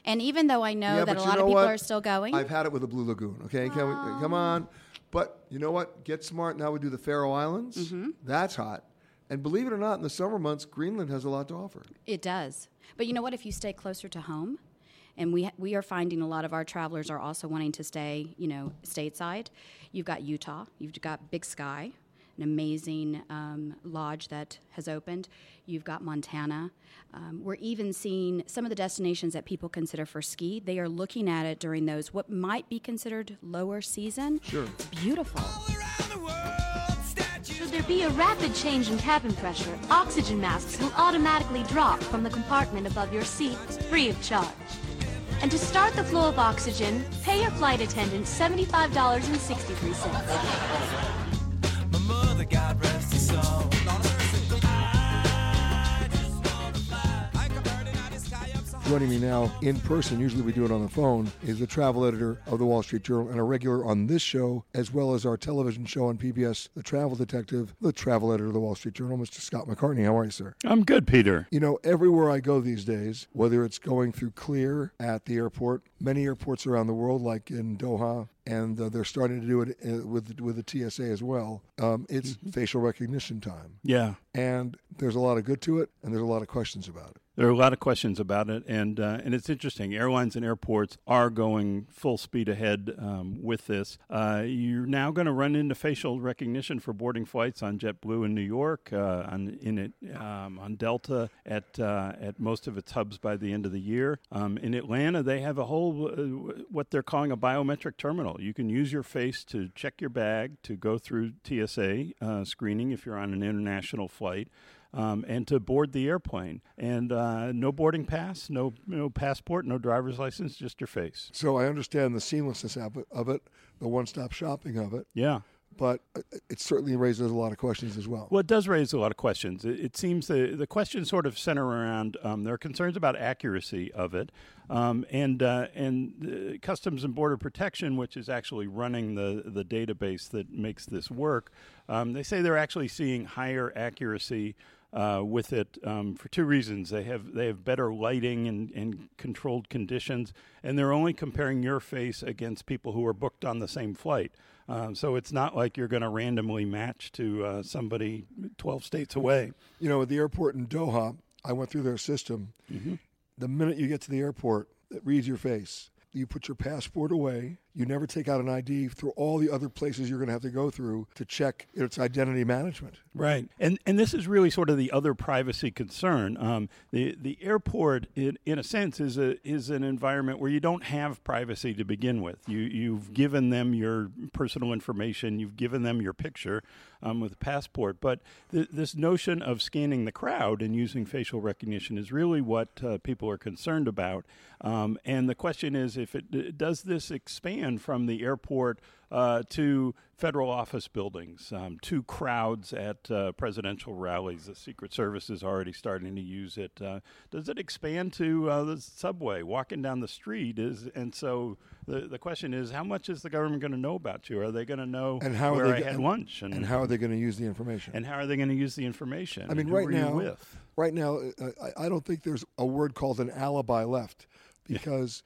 And even though I know that a lot of people are still going. I've had it with the Blue Lagoon, okay? Come on. But you know what? Get smart. Now we do the Faroe Islands. Mm-hmm. That's hot. And believe it or not, in the summer months, Greenland has a lot to offer. It does. But you know what? If you stay closer to home. And we are finding a lot of our travelers are also wanting to stay, stateside. You've got Utah. You've got Big Sky, an amazing lodge that has opened. You've got Montana. We're even seeing some of the destinations that people consider for ski. They are looking at it during those what might be considered lower season. Sure. It's beautiful. Should there be a rapid change in cabin pressure, oxygen masks will automatically drop from the compartment above your seat, free of charge. And to start the flow of oxygen, pay your flight attendant $75.63. Joining me now in person, usually we do it on the phone, is the travel editor of the Wall Street Journal and a regular on this show, as well as our television show on PBS, The Travel Detective, the travel editor of the Wall Street Journal, Mr. Scott McCartney. How are you, sir? I'm good, Peter. You know, everywhere I go these days, whether it's going through Clear at the airport, many airports around the world, like in Doha, and they're starting to do it with the TSA as well, it's facial recognition time. Yeah. And there's a lot of good to it, and there's a lot of questions about it. There are a lot of questions about it, and it's interesting. Airlines and airports are going full speed ahead with this. You're now going to run into facial recognition for boarding flights on JetBlue in New York, on Delta at most of its hubs by the end of the year. In Atlanta, they have a whole what they're calling a biometric terminal. You can use your face to check your bag, to go through TSA screening if you're on an international flight. And to board the airplane. And no boarding pass, no passport, no driver's license, just your face. So I understand the seamlessness of it, the one-stop shopping of it. Yeah. But it certainly raises a lot of questions as well. Well, it does raise a lot of questions. It seems the questions sort of center around there are concerns about accuracy of it, and Customs and Border Protection, which is actually running the database that makes this work, they say they're actually seeing higher accuracy with it for two reasons. They have better lighting and controlled conditions, and they're only comparing your face against people who are booked on the same flight. So it's not like you're going to randomly match to somebody 12 states away. You know, at the airport in Doha, I went through their system. Mm-hmm. The minute you get to the airport, it reads your face. You put your passport away. You never take out an ID through all the other places you're going to have to go through to check its identity management. Right. And this is really sort of the other privacy concern. The airport, in a sense, is an environment where you don't have privacy to begin with. You've given them your personal information. You've given them your picture with a passport. But this notion of scanning the crowd and using facial recognition is really what people are concerned about. And the question is, if it does this expand from the airport to federal office buildings, to crowds at presidential rallies. The Secret Service is already starting to use it. Does it expand to the subway, walking down the street? And so the question is, how much is the government going to know about you? Are they going to know where I had lunch? And how are they going to use the information? I mean, right now, I don't think there's a word called an alibi left because...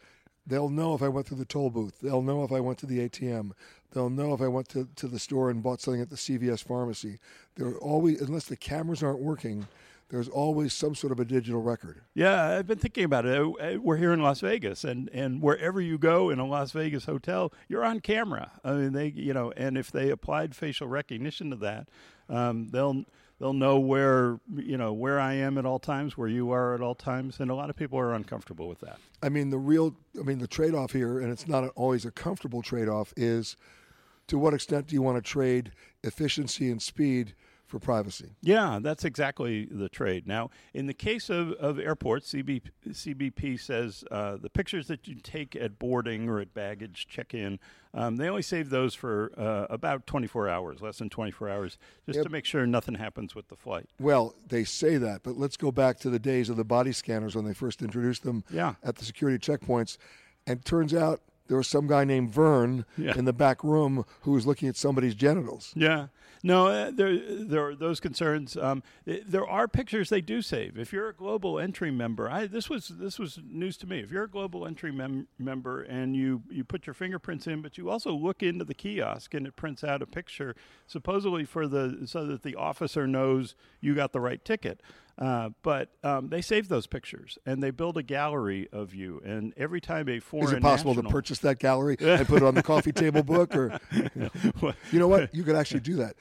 They'll know if I went through the toll booth. They'll know if I went to the ATM. They'll know if I went to the store and bought something at the CVS pharmacy. They're always, unless the cameras aren't working, there's always some sort of a digital record. Yeah, I've been thinking about it. We're here in Las Vegas, and wherever you go in a Las Vegas hotel, you're on camera. I mean, and if they applied facial recognition to that, They'll know where, you know, where I am at all times, where you are at all times, and a lot of people are uncomfortable with that. I mean, the trade-off here, and it's not always a comfortable trade-off, is to what extent do you want to trade efficiency and speed for privacy? Yeah, that's exactly the trade. Now, in the case of airports, CBP says the pictures that you take at boarding or at baggage check-in, they only save those for about 24 hours, less than 24 hours, just to make sure nothing happens with the flight. Well, they say that, but let's go back to the days of the body scanners when they first introduced them at the security checkpoints. And turns out there was some guy named Vern in the back room who was looking at somebody's genitals. Yeah. No, there are those concerns. There are pictures they do save. If you're a global entry member, this was news to me. If you're a global entry member and you put your fingerprints in, but you also look into the kiosk and it prints out a picture, supposedly so that the officer knows you got the right ticket. But they save those pictures, and they build a gallery of you. And every time a foreign national... Is it possible to purchase that gallery and put it on the coffee table book? Or you know what? You could actually do that.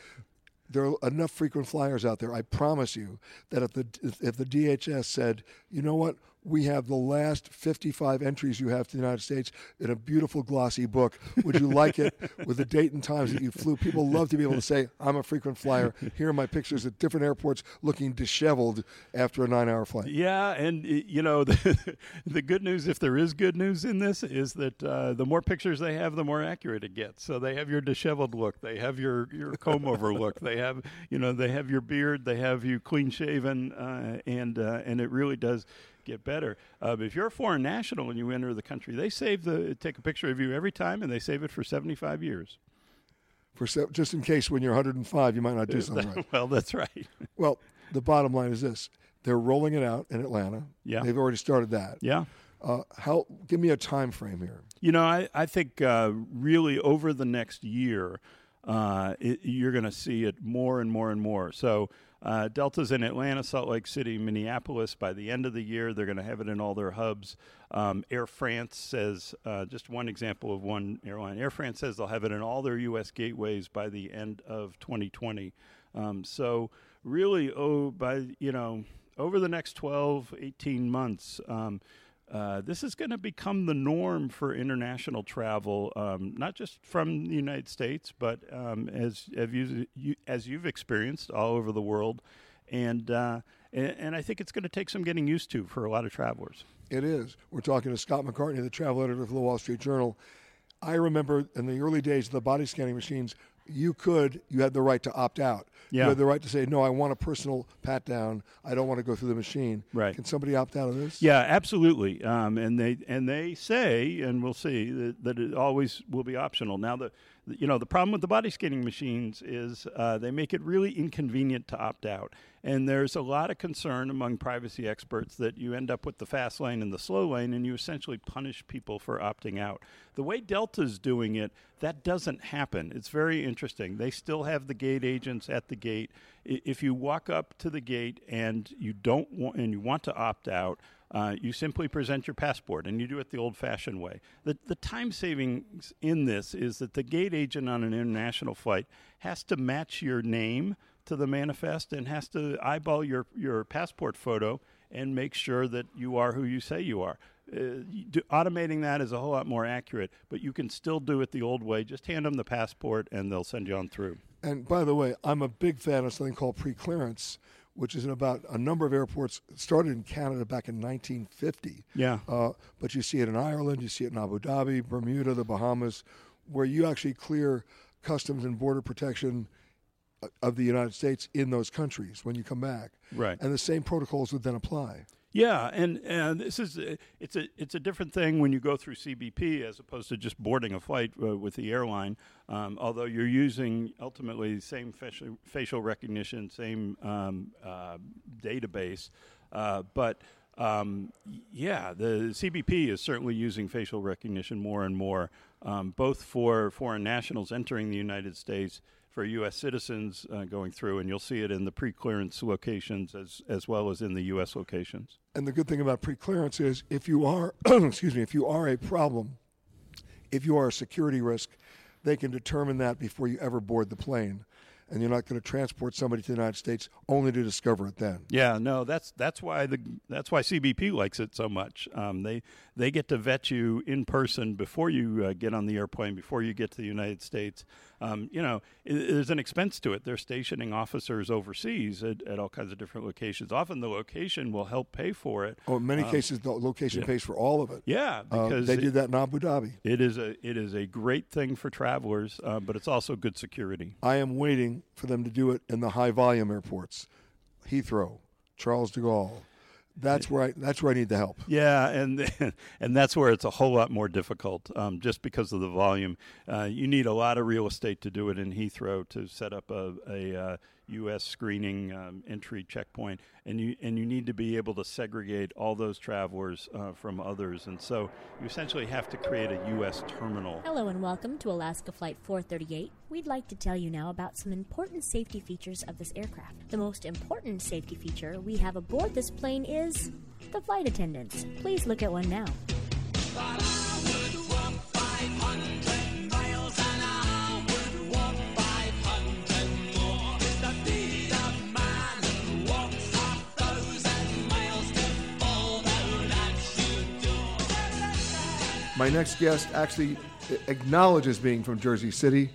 There are enough frequent flyers out there, I promise you, that if the DHS said, you know what, we have the last 55 entries you have to the United States in a beautiful glossy book. Would you like it with the date and times that you flew? People love to be able to say, I'm a frequent flyer. Here are my pictures at different airports looking disheveled after a 9-hour flight. Yeah, and, you know, the good news, if there is good news in this, is that the more pictures they have, the more accurate it gets. So they have your disheveled look. They have your comb-over look. They have your beard. They have you clean-shaven, and it really does get better. If you're a foreign national and you enter the country, they take a picture of you every time, and they save it for 75 years. Just in case when you're 105, you might not do something right. Well, that's right. Well, the bottom line is this. They're rolling it out in Atlanta. Yeah. They've already started that. Yeah. Give me a time frame here. You know, I think really over the next year, you're going to see it more and more and more. So Delta's in Atlanta, Salt Lake City, Minneapolis. By the end of the year, they're going to have it in all their hubs. Air France says, just one example of one airline, Air France says they'll have it in all their U.S. gateways by the end of 2020. So really, over the next 12, 18 months, this is going to become the norm for international travel, not just from the United States, but as you've experienced all over the world. And I think it's going to take some getting used to for a lot of travelers. It is. We're talking to Scott McCartney, the travel editor of the Wall Street Journal. I remember in the early days of the body scanning machines, you had the right to opt out. Yeah. You had the right to say, no, I want a personal pat down. I don't want to go through the machine. Right. Can somebody opt out of this? Yeah, absolutely. And they say, and we'll see, that it always will be optional. Now, the problem with the body scanning machines is they make it really inconvenient to opt out. And there's a lot of concern among privacy experts that you end up with the fast lane and the slow lane, and you essentially punish people for opting out. The way Delta's doing it, that doesn't happen. It's very interesting. They still have the gate agents at the gate. If you walk up to the gate and you want to opt out, you simply present your passport, and you do it the old-fashioned way. The time savings in this is that the gate agent on an international flight has to match your name to the manifest and has to eyeball your passport photo and make sure that you are who you say you are. Automating that is a whole lot more accurate, but you can still do it the old way. Just hand them the passport, and they'll send you on through. And by the way, I'm a big fan of something called pre-clearance, which is in about a number of airports. It started in Canada back in 1950. Yeah. But you see it in Ireland, you see it in Abu Dhabi, Bermuda, the Bahamas, where you actually clear Customs and Border Protection of the United States in those countries when you come back. Right. And the same protocols would then apply. Yeah, and this is it's a different thing when you go through CBP as opposed to just boarding a flight with the airline. Although you're using ultimately the same facial recognition, same database, the CBP is certainly using facial recognition more and more, both for foreign nationals entering the United States. For U.S. citizens going through, and you'll see it in the pre-clearance locations as well as in the U.S. locations. And the good thing about pre-clearance is if you are, if you are a problem, if you are a security risk, they can determine that before you ever board the plane. and you're not going to transport somebody to the United States only to discover it then. Yeah, no, that's why CBP likes it so much. They get to vet you in person before you get on the airplane, before you get to the United States. There's an expense to it. They're stationing officers overseas at all kinds of different locations. Often the location will help pay for it. Oh, in many cases, the location pays for all of it. Yeah, because they did that in Abu Dhabi. It is a great thing for travelers, but it's also good security. I am waiting for them to do it in the high volume airports, Heathrow, Charles de Gaulle. That's where I need the help. Yeah, and that's where it's a whole lot more difficult, just because of the volume. You need a lot of real estate to do it in Heathrow, to set up a U.S. screening entry checkpoint, and you need to be able to segregate all those travelers from others, and so you essentially have to create a U.S. terminal. Hello and welcome to Alaska Flight 438. We'd like to tell you now about some important safety features of this aircraft. The most important safety feature we have aboard this plane is the flight attendants. Please look at one now. My next guest actually acknowledges being from Jersey City,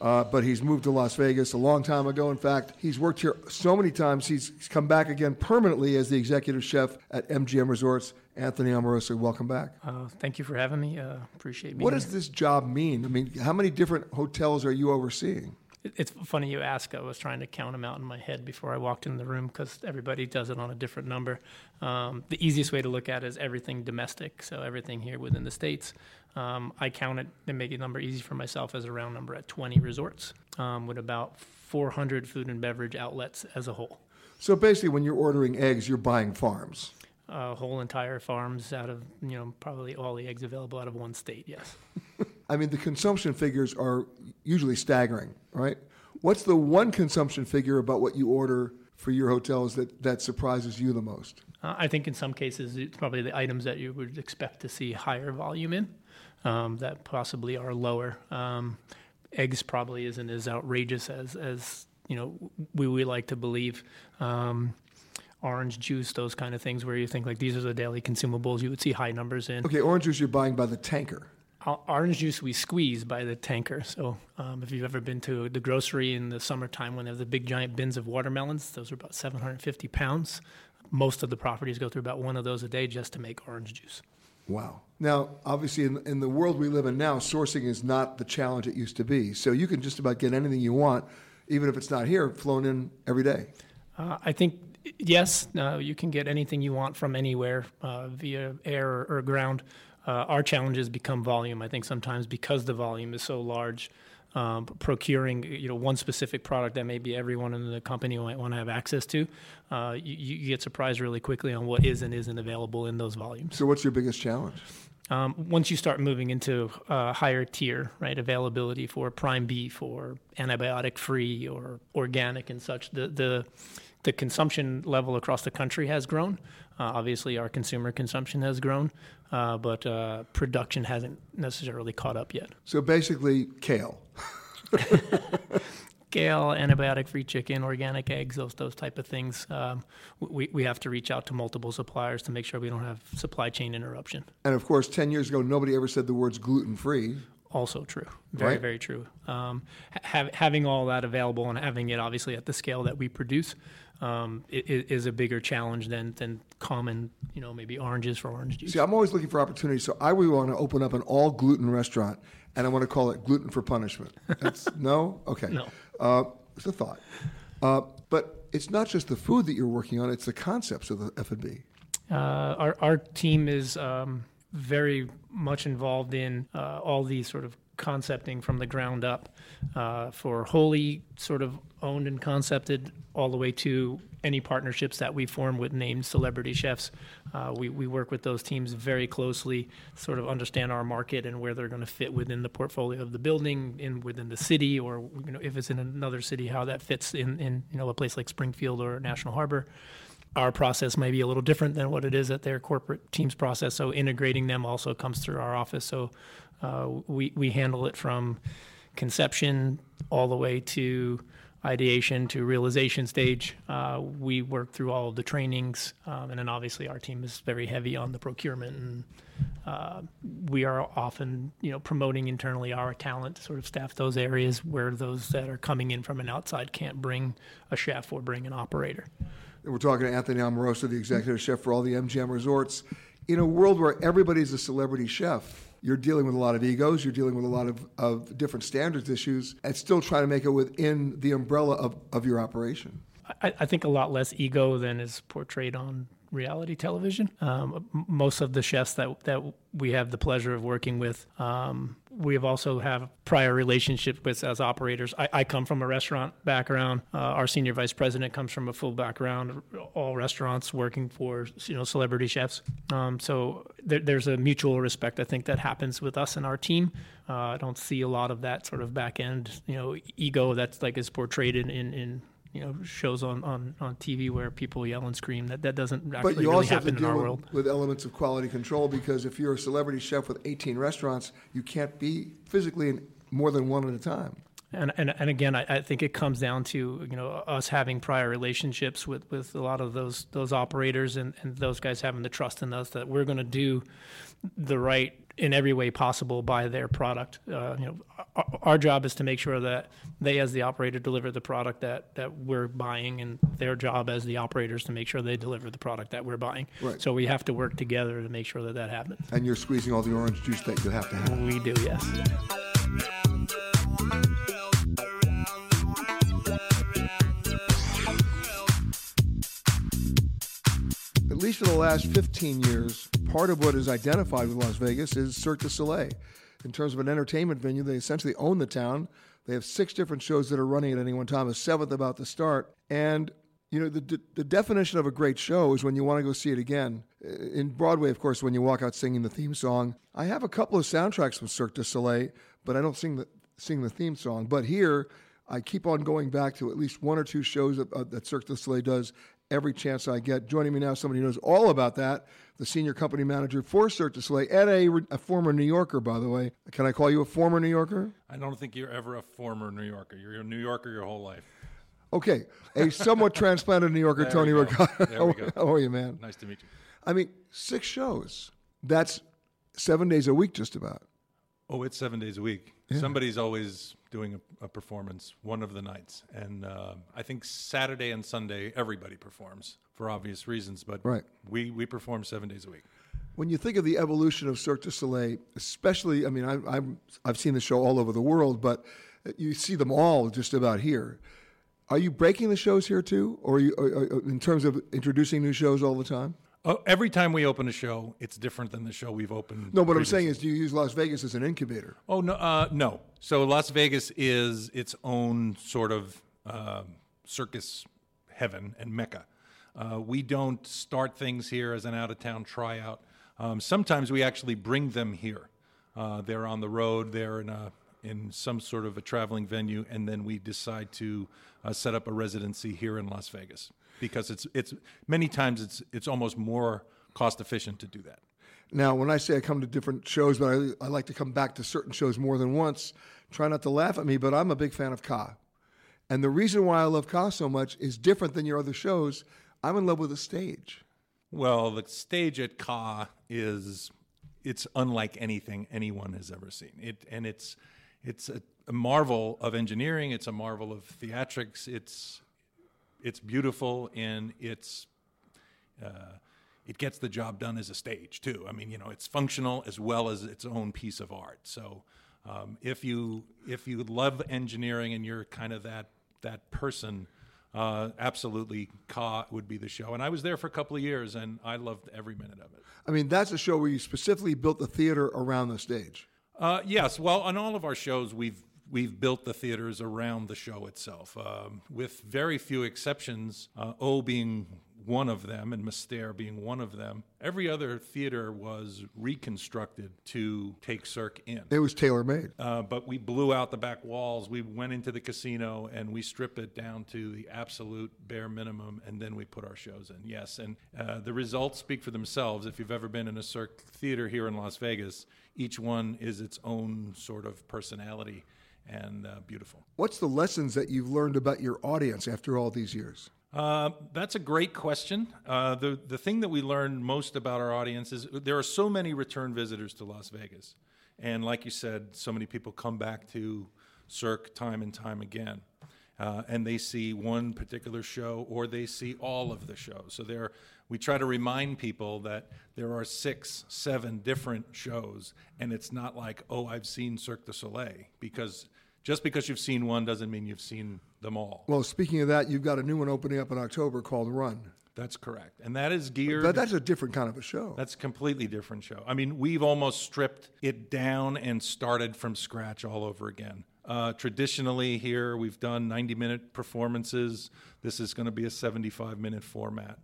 but he's moved to Las Vegas a long time ago. In fact, he's worked here so many times, he's come back again permanently as the executive chef at MGM Resorts. Anthony Amoroso, welcome back. Thank you for having me. Appreciate being here. What does this job mean? I mean, how many different hotels are you overseeing? It's funny you ask. I was trying to count them out in my head before I walked in the room, because everybody does it on a different number. The easiest way to look at it is everything domestic, so everything here within the States. I count it, and make a number easy for myself, as a round number at 20 resorts, with about 400 food and beverage outlets as a whole. So basically when you're ordering eggs, you're buying farms? Whole entire farms out of, probably all the eggs available out of one state, yes. I mean, the consumption figures are usually staggering, right? What's the one consumption figure about what you order for your hotels that surprises you the most? I think in some cases it's probably the items that you would expect to see higher volume in, that possibly are lower. Eggs probably isn't as outrageous as we like to believe. Orange juice, those kind of things where you think, like, these are the daily consumables you would see high numbers in. Okay, orange juice you're buying by the tanker. Orange juice we squeeze by the tanker. So if you've ever been to the grocery in the summertime when they have the big giant bins of watermelons, those are about 750 pounds. Most of the properties go through about one of those a day just to make orange juice. Wow. Now, obviously, in the world we live in now, sourcing is not the challenge it used to be. So you can just about get anything you want, even if it's not here, flown in every day. I think, yes, no, you can get anything you want from anywhere via air or ground. Our challenges become volume. I think sometimes because the volume is so large, procuring one specific product that maybe everyone in the company might want to have access to, you get surprised really quickly on what is and isn't available in those volumes. So what's your biggest challenge? Once you start moving into higher tier, right, availability for prime beef or antibiotic-free or organic and such, the consumption level across the country has grown. Obviously, our consumer consumption has grown, but production hasn't necessarily caught up yet. So basically, kale. Kale, antibiotic-free chicken, organic eggs, those type of things. We have to reach out to multiple suppliers to make sure we don't have supply chain interruption. And, of course, 10 years ago, nobody ever said the words gluten-free. Also true. Very, right. Very true. Having all that available and having it, obviously, at the scale that we produce is a bigger challenge than common, maybe oranges for orange juice. See, I'm always looking for opportunities, so I would want to open up an all-gluten restaurant, and I want to call it Gluten for Punishment. That's no? Okay. No. It's a thought. But it's not just the food that you're working on, it's the concepts of the F&B. Our team is... very much involved in all these sort of concepting from the ground up for wholly sort of owned and concepted all the way to any partnerships that we form with named celebrity chefs. We work with those teams very closely, sort of understand our market and where they're going to fit within the portfolio of the building, within the city, or if it's in another city, how that fits in a place like Springfield or National Harbor. Our process may be a little different than what it is at their corporate team's process, so integrating them also comes through our office. So we handle it from conception all the way to ideation to realization stage. We work through all of the trainings, and then obviously our team is very heavy on the procurement, and we are often, promoting internally our talent to sort of staff those areas where those that are coming in from an outside can't bring a chef or bring an operator. And we're talking to Anthony Amoroso, the executive chef for all the MGM resorts. In a world where everybody's a celebrity chef, you're dealing with a lot of egos, you're dealing with a lot of different standards issues, and still trying to make it within the umbrella of your operation. I think a lot less ego than is portrayed on reality television. Most of the chefs that we have the pleasure of working with, we have also have prior relationship with as operators. I come from a restaurant background. Our senior vice president comes from a full background, all restaurants working for, celebrity chefs. So there's a mutual respect, I think, that happens with us and our team. I don't see a lot of that sort of back end, ego that's like is portrayed in shows on TV where people yell and scream. That doesn't actually really happen in our world. But you also have to deal with elements of quality control, because if you're a celebrity chef with 18 restaurants, you can't be physically in more than one at a time. And again, I think it comes down to us having prior relationships with a lot of those operators and those guys having the trust in us that we're going to do the right in every way possible by their product. Our job is to make sure that they, as the operator, deliver the product that we're buying, and their job as the operators to make sure they deliver the product that we're buying. Right. So we have to work together to make sure that happens. And you're squeezing all the orange juice that you have to have. We do, yes. At least for the last 15 years, part of what is identified with Las Vegas is Cirque du Soleil. In terms of an entertainment venue, they essentially own the town. They have 6 different shows that are running at any one time, a 7th about to start. And, the definition of a great show is when you want to go see it again. In Broadway, of course, when you walk out singing the theme song. I have a couple of soundtracks from Cirque du Soleil, but I don't sing the theme song. But here, I keep on going back to at least 1 or 2 shows that Cirque du Soleil does every chance I get. Joining me now, somebody who knows all about that, the senior company manager for Cirque du Soleil, and a former New Yorker, by the way. Can I call you a former New Yorker? I don't think you're ever a former New Yorker. You're a New Yorker your whole life. Okay. A somewhat transplanted New Yorker, Tony Ricardo. There we go. How are you, man? Nice to meet you. 6 shows. That's 7 days a week, just about. Oh, it's 7 days a week. Yeah. Somebody's always doing a performance one of the nights. And I think Saturday and Sunday, everybody performs for obvious reasons, but right. we perform 7 days a week. When you think of the evolution of Cirque du Soleil, especially, I've seen the show all over the world, but you see them all just about here. Are you breaking the shows here too? Or are you in terms of introducing new shows all the time? Oh, every time we open a show, it's different than the show we've opened. No, what previously. I'm saying is, do you use Las Vegas as an incubator? Oh, no. No. So Las Vegas is its own sort of circus heaven and mecca. We don't start things here as an out-of-town tryout. Sometimes we actually bring them here. They're on the road. They're in some sort of a traveling venue, and then we decide to set up a residency here in Las Vegas. Because it's many times it's almost more cost efficient to do that. Now, when I say I come to different shows, but I like to come back to certain shows more than once. Try not to laugh at me, but I'm a big fan of Ka. And the reason why I love Ka so much is different than your other shows. I'm in love with the stage. Well, the stage at Ka it's unlike anything anyone has ever seen. It's a marvel of engineering. It's a marvel of theatrics. It's beautiful, and it gets the job done as a stage too. It's functional as well as its own piece of art. So, if you love engineering and you're kind of that person, absolutely, Ka would be the show. And I was there for a couple of years, and I loved every minute of it. That's a show where you specifically built the theater around the stage. Yes. Well, on all of our shows, We've built the theaters around the show itself, with very few exceptions, O being one of them and Mystère being one of them. Every other theater was reconstructed to take Cirque in. It was tailor-made. But we blew out the back walls. We went into the casino, and we stripped it down to the absolute bare minimum, and then we put our shows in. Yes, and the results speak for themselves. If you've ever been in a Cirque theater here in Las Vegas, each one is its own sort of personality. and beautiful. What's the lessons that you've learned about your audience after all these years? That's a great question. The thing that we learned most about our audience is there are so many return visitors to Las Vegas. And like you said, so many people come back to Cirque time and time again. And they see one particular show or they see all of the shows. So we try to remind people that there are 6, 7 different shows, and it's not like, oh, I've seen Cirque du Soleil, because just because you've seen one doesn't mean you've seen them all. Well, speaking of that, you've got a new one opening up in October called Run. That's correct. And that is geared... But that's a different kind of a show. That's a completely different show. I mean, we've almost stripped it down and started from scratch all over again. Traditionally here, we've done 90-minute performances. This is going to be a 75-minute format.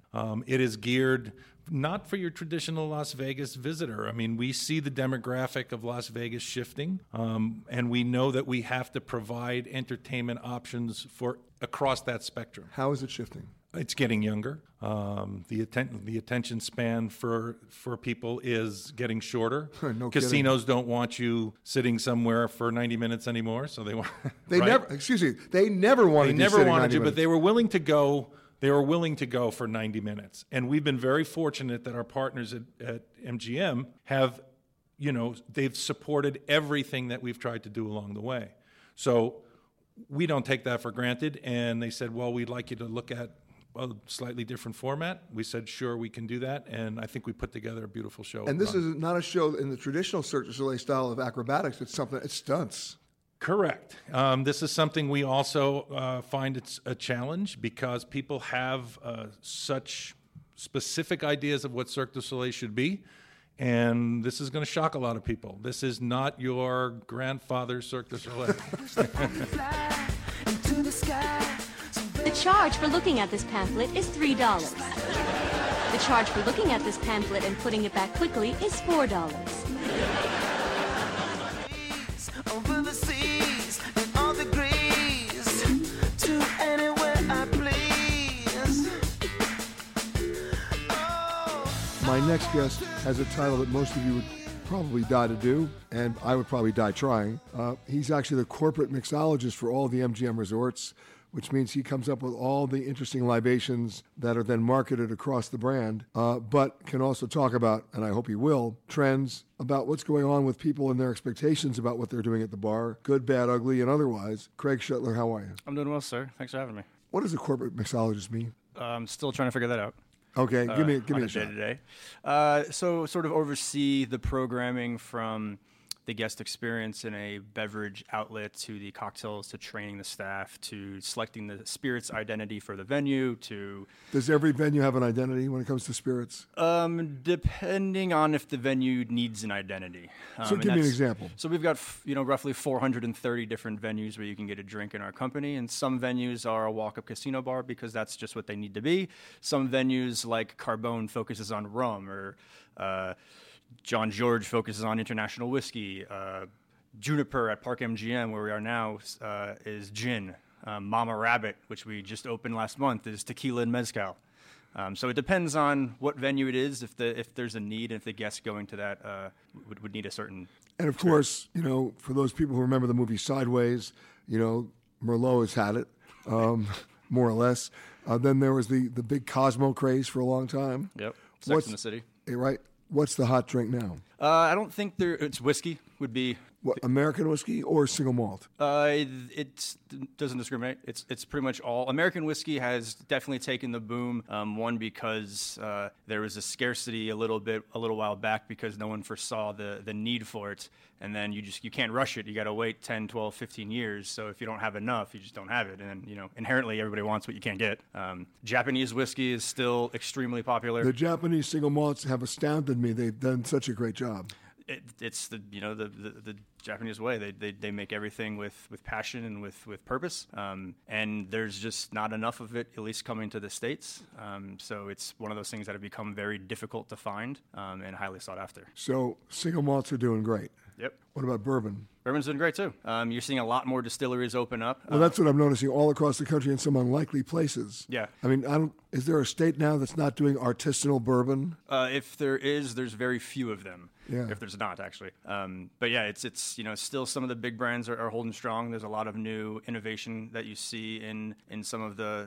It is geared not for your traditional Las Vegas visitor. I mean, we see the demographic of Las Vegas shifting, and we know that we have to provide entertainment options for across that spectrum. How is it shifting? It's getting younger. The attention span for people is getting shorter. No Casinos kidding. Don't want you sitting somewhere for 90 minutes anymore, so they want. They right? never. Excuse me. They never wanted. They never wanted to, but they were willing to go. They were willing to go for 90 minutes, and we've been very fortunate that our partners at MGM have, they've supported everything that we've tried to do along the way. So we don't take that for granted. And they said, well, we'd like you to look at a slightly different format. We said, sure, we can do that, and I think we put together a beautiful show. And this is not a show in the traditional Cirque du Soleil style of acrobatics. It's stunts. Correct. This is something we also find it's a challenge, because people have such specific ideas of what Cirque du Soleil should be, and this is going to shock a lot of people. This is not your grandfather's Cirque du Soleil. The charge for looking at this pamphlet is $3. The charge for looking at this pamphlet and putting it back quickly is $4. Over the seas and all the degrees, to anywhere I please. My next guest has a title that most of you would probably die to do, and I would probably die trying. He's actually the corporate mixologist for all the MGM resorts, which means he comes up with all the interesting libations that are then marketed across the brand, but can also talk about, and I hope he will, trends about what's going on with people and their expectations about what they're doing at the bar, good, bad, ugly, and otherwise. Craig Shuttler, how are you? I'm doing well, sir. Thanks for having me. What does a corporate mixologist mean? I'm still trying to figure that out. Okay, give me a shot. Day-to-day. So sort of oversee the programming from the guest experience in a beverage outlet, to the cocktails, to training the staff, to selecting the spirits identity for the venue, to... Does every venue have an identity when it comes to spirits? Depending on if the venue needs an identity. So give me an example. So we've got, roughly 430 different venues where you can get a drink in our company, and some venues are a walk-up casino bar because that's just what they need to be. Some venues, like Carbone, focuses on rum, or... John George focuses on international whiskey. Juniper at Park MGM, where we are now, is gin. Mama Rabbit, which we just opened last month, is tequila and mezcal. So it depends on what venue it is, if there's a need, and if the guests going to that would need a certain... And of course, for those people who remember the movie Sideways, Merlot has had it, more or less. Then there was the big Cosmo craze for a long time. Yep, Sex in the City. Right. What's the hot drink now? I don't think it's whiskey would be... What, American whiskey or single malt? It doesn't discriminate. It's pretty much all. American whiskey has definitely taken the boom, one because there was a scarcity a little while back because no one foresaw the need for it, and then you can't rush it. You got to wait 10, 12, 15 years, so if you don't have enough, you just don't have it, and then, inherently everybody wants what you can't get. Japanese whiskey is still extremely popular. The Japanese single malts have astounded me. They've done such a great job. It's the Japanese way. They make everything with passion and with purpose. And there's just not enough of it, at least coming to the States. So it's one of those things that have become very difficult to find and highly sought after. So single malts are doing great. Yep. What about bourbon? Bourbon's doing great, too. You're seeing a lot more distilleries open up. Well, that's what I'm noticing all across the country in some unlikely places. Yeah. I mean, is there a state now that's not doing artisanal bourbon? If there is, there's very few of them. Yeah. If there's not, actually. But yeah, it's it's, you know, still some of the big brands are holding strong. There's a lot of new innovation that you see in some of the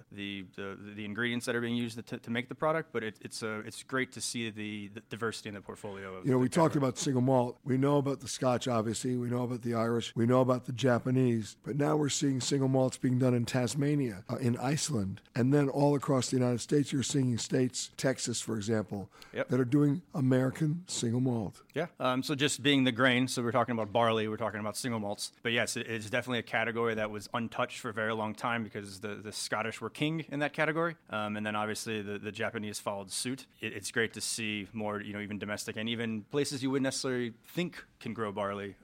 ingredients that are being used to make the product, but it's great to see the diversity in the portfolio. Of we talked about single malt. We know about the Scotch, obviously. We know about the Irish. We know about the Japanese. But now we're seeing single malts being done in Tasmania, in Iceland, and then all across the United States. You're seeing states, Texas, for example, that are doing American single malt. Yeah. So just being the grain, so we're talking about barley, we're talking about single malts. But yes, it's definitely a category that was untouched for a very long time because the Scottish were king in that category. And then obviously the Japanese followed suit. It's great to see more, even domestic and even places you wouldn't necessarily think can grow barley,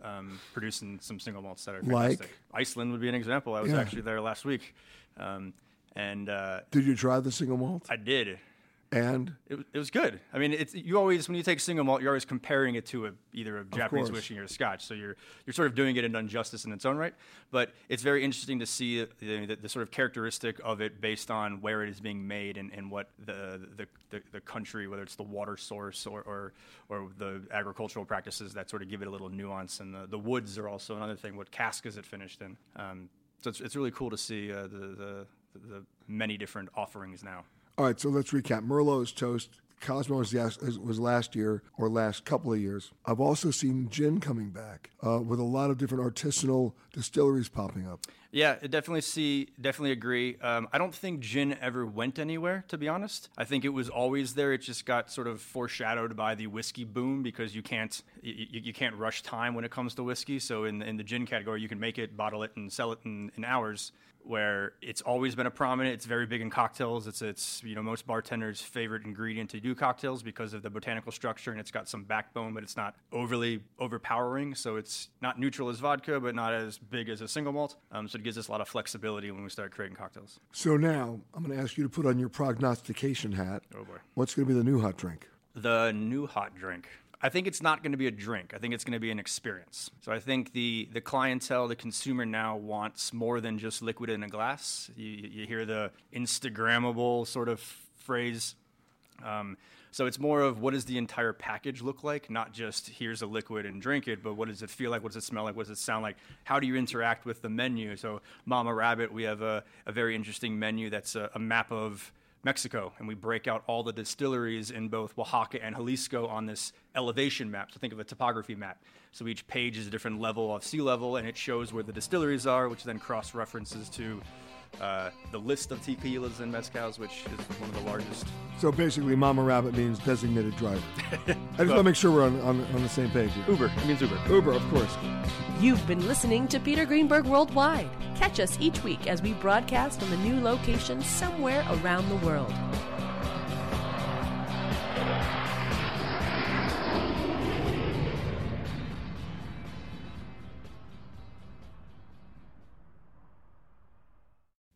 producing some single malts that are fantastic. Like? Iceland would be an example. I was actually there last week. Did you try the single malt? I did. And it was good. I mean, when you take single malt, you're always comparing it to either a Japanese whiskey or a Scotch. So you're sort of doing it an injustice in its own right. But it's very interesting to see the sort of characteristic of it based on where it is being made and what the country, whether it's the water source or the agricultural practices that sort of give it a little nuance. And the woods are also another thing. What cask is it finished in? So it's really cool to see the many different offerings now. All right, so let's recap. Merlot's toast. Cosmo was last year or last couple of years. I've also seen gin coming back with a lot of different artisanal distilleries popping up. Yeah, I definitely agree. I don't think gin ever went anywhere, to be honest. I think it was always there. It just got sort of foreshadowed by the whiskey boom because you can't rush time when it comes to whiskey. So in the gin category, you can make it, bottle it, and sell it in hours. Where it's always been a prominent, it's very big in cocktails. It's most bartenders' favorite ingredient to do cocktails because of the botanical structure, and it's got some backbone, but it's not overly overpowering. So it's not neutral as vodka, but not as big as a single malt. So it gives us a lot of flexibility when we start creating cocktails. So now I'm going to ask you to put on your prognostication hat. Oh boy, what's going to be the new hot drink? The new hot drink. I think it's not going to be a drink. I think it's going to be an experience. So I think the clientele, the consumer now wants more than just liquid in a glass. You hear the Instagrammable sort of phrase. So it's more of what does the entire package look like, not just here's a liquid and drink it, but what does it feel like, what does it smell like, what does it sound like, how do you interact with the menu? So Mama Rabbit, we have a very interesting menu that's a map of Mexico, and we break out all the distilleries in both Oaxaca and Jalisco on this elevation map. So think of a topography map. So each page is a different level of sea level, and it shows where the distilleries are, which then cross-references to the list of tequilas and mezcals, which is one of the largest. So basically, Mama Rabbit means designated driver. I just want to make sure we're on the same page here. Uber. It means Uber. Uber, of course. You've been listening to Peter Greenberg Worldwide. Catch us each week as we broadcast from a new location somewhere around the world.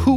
Who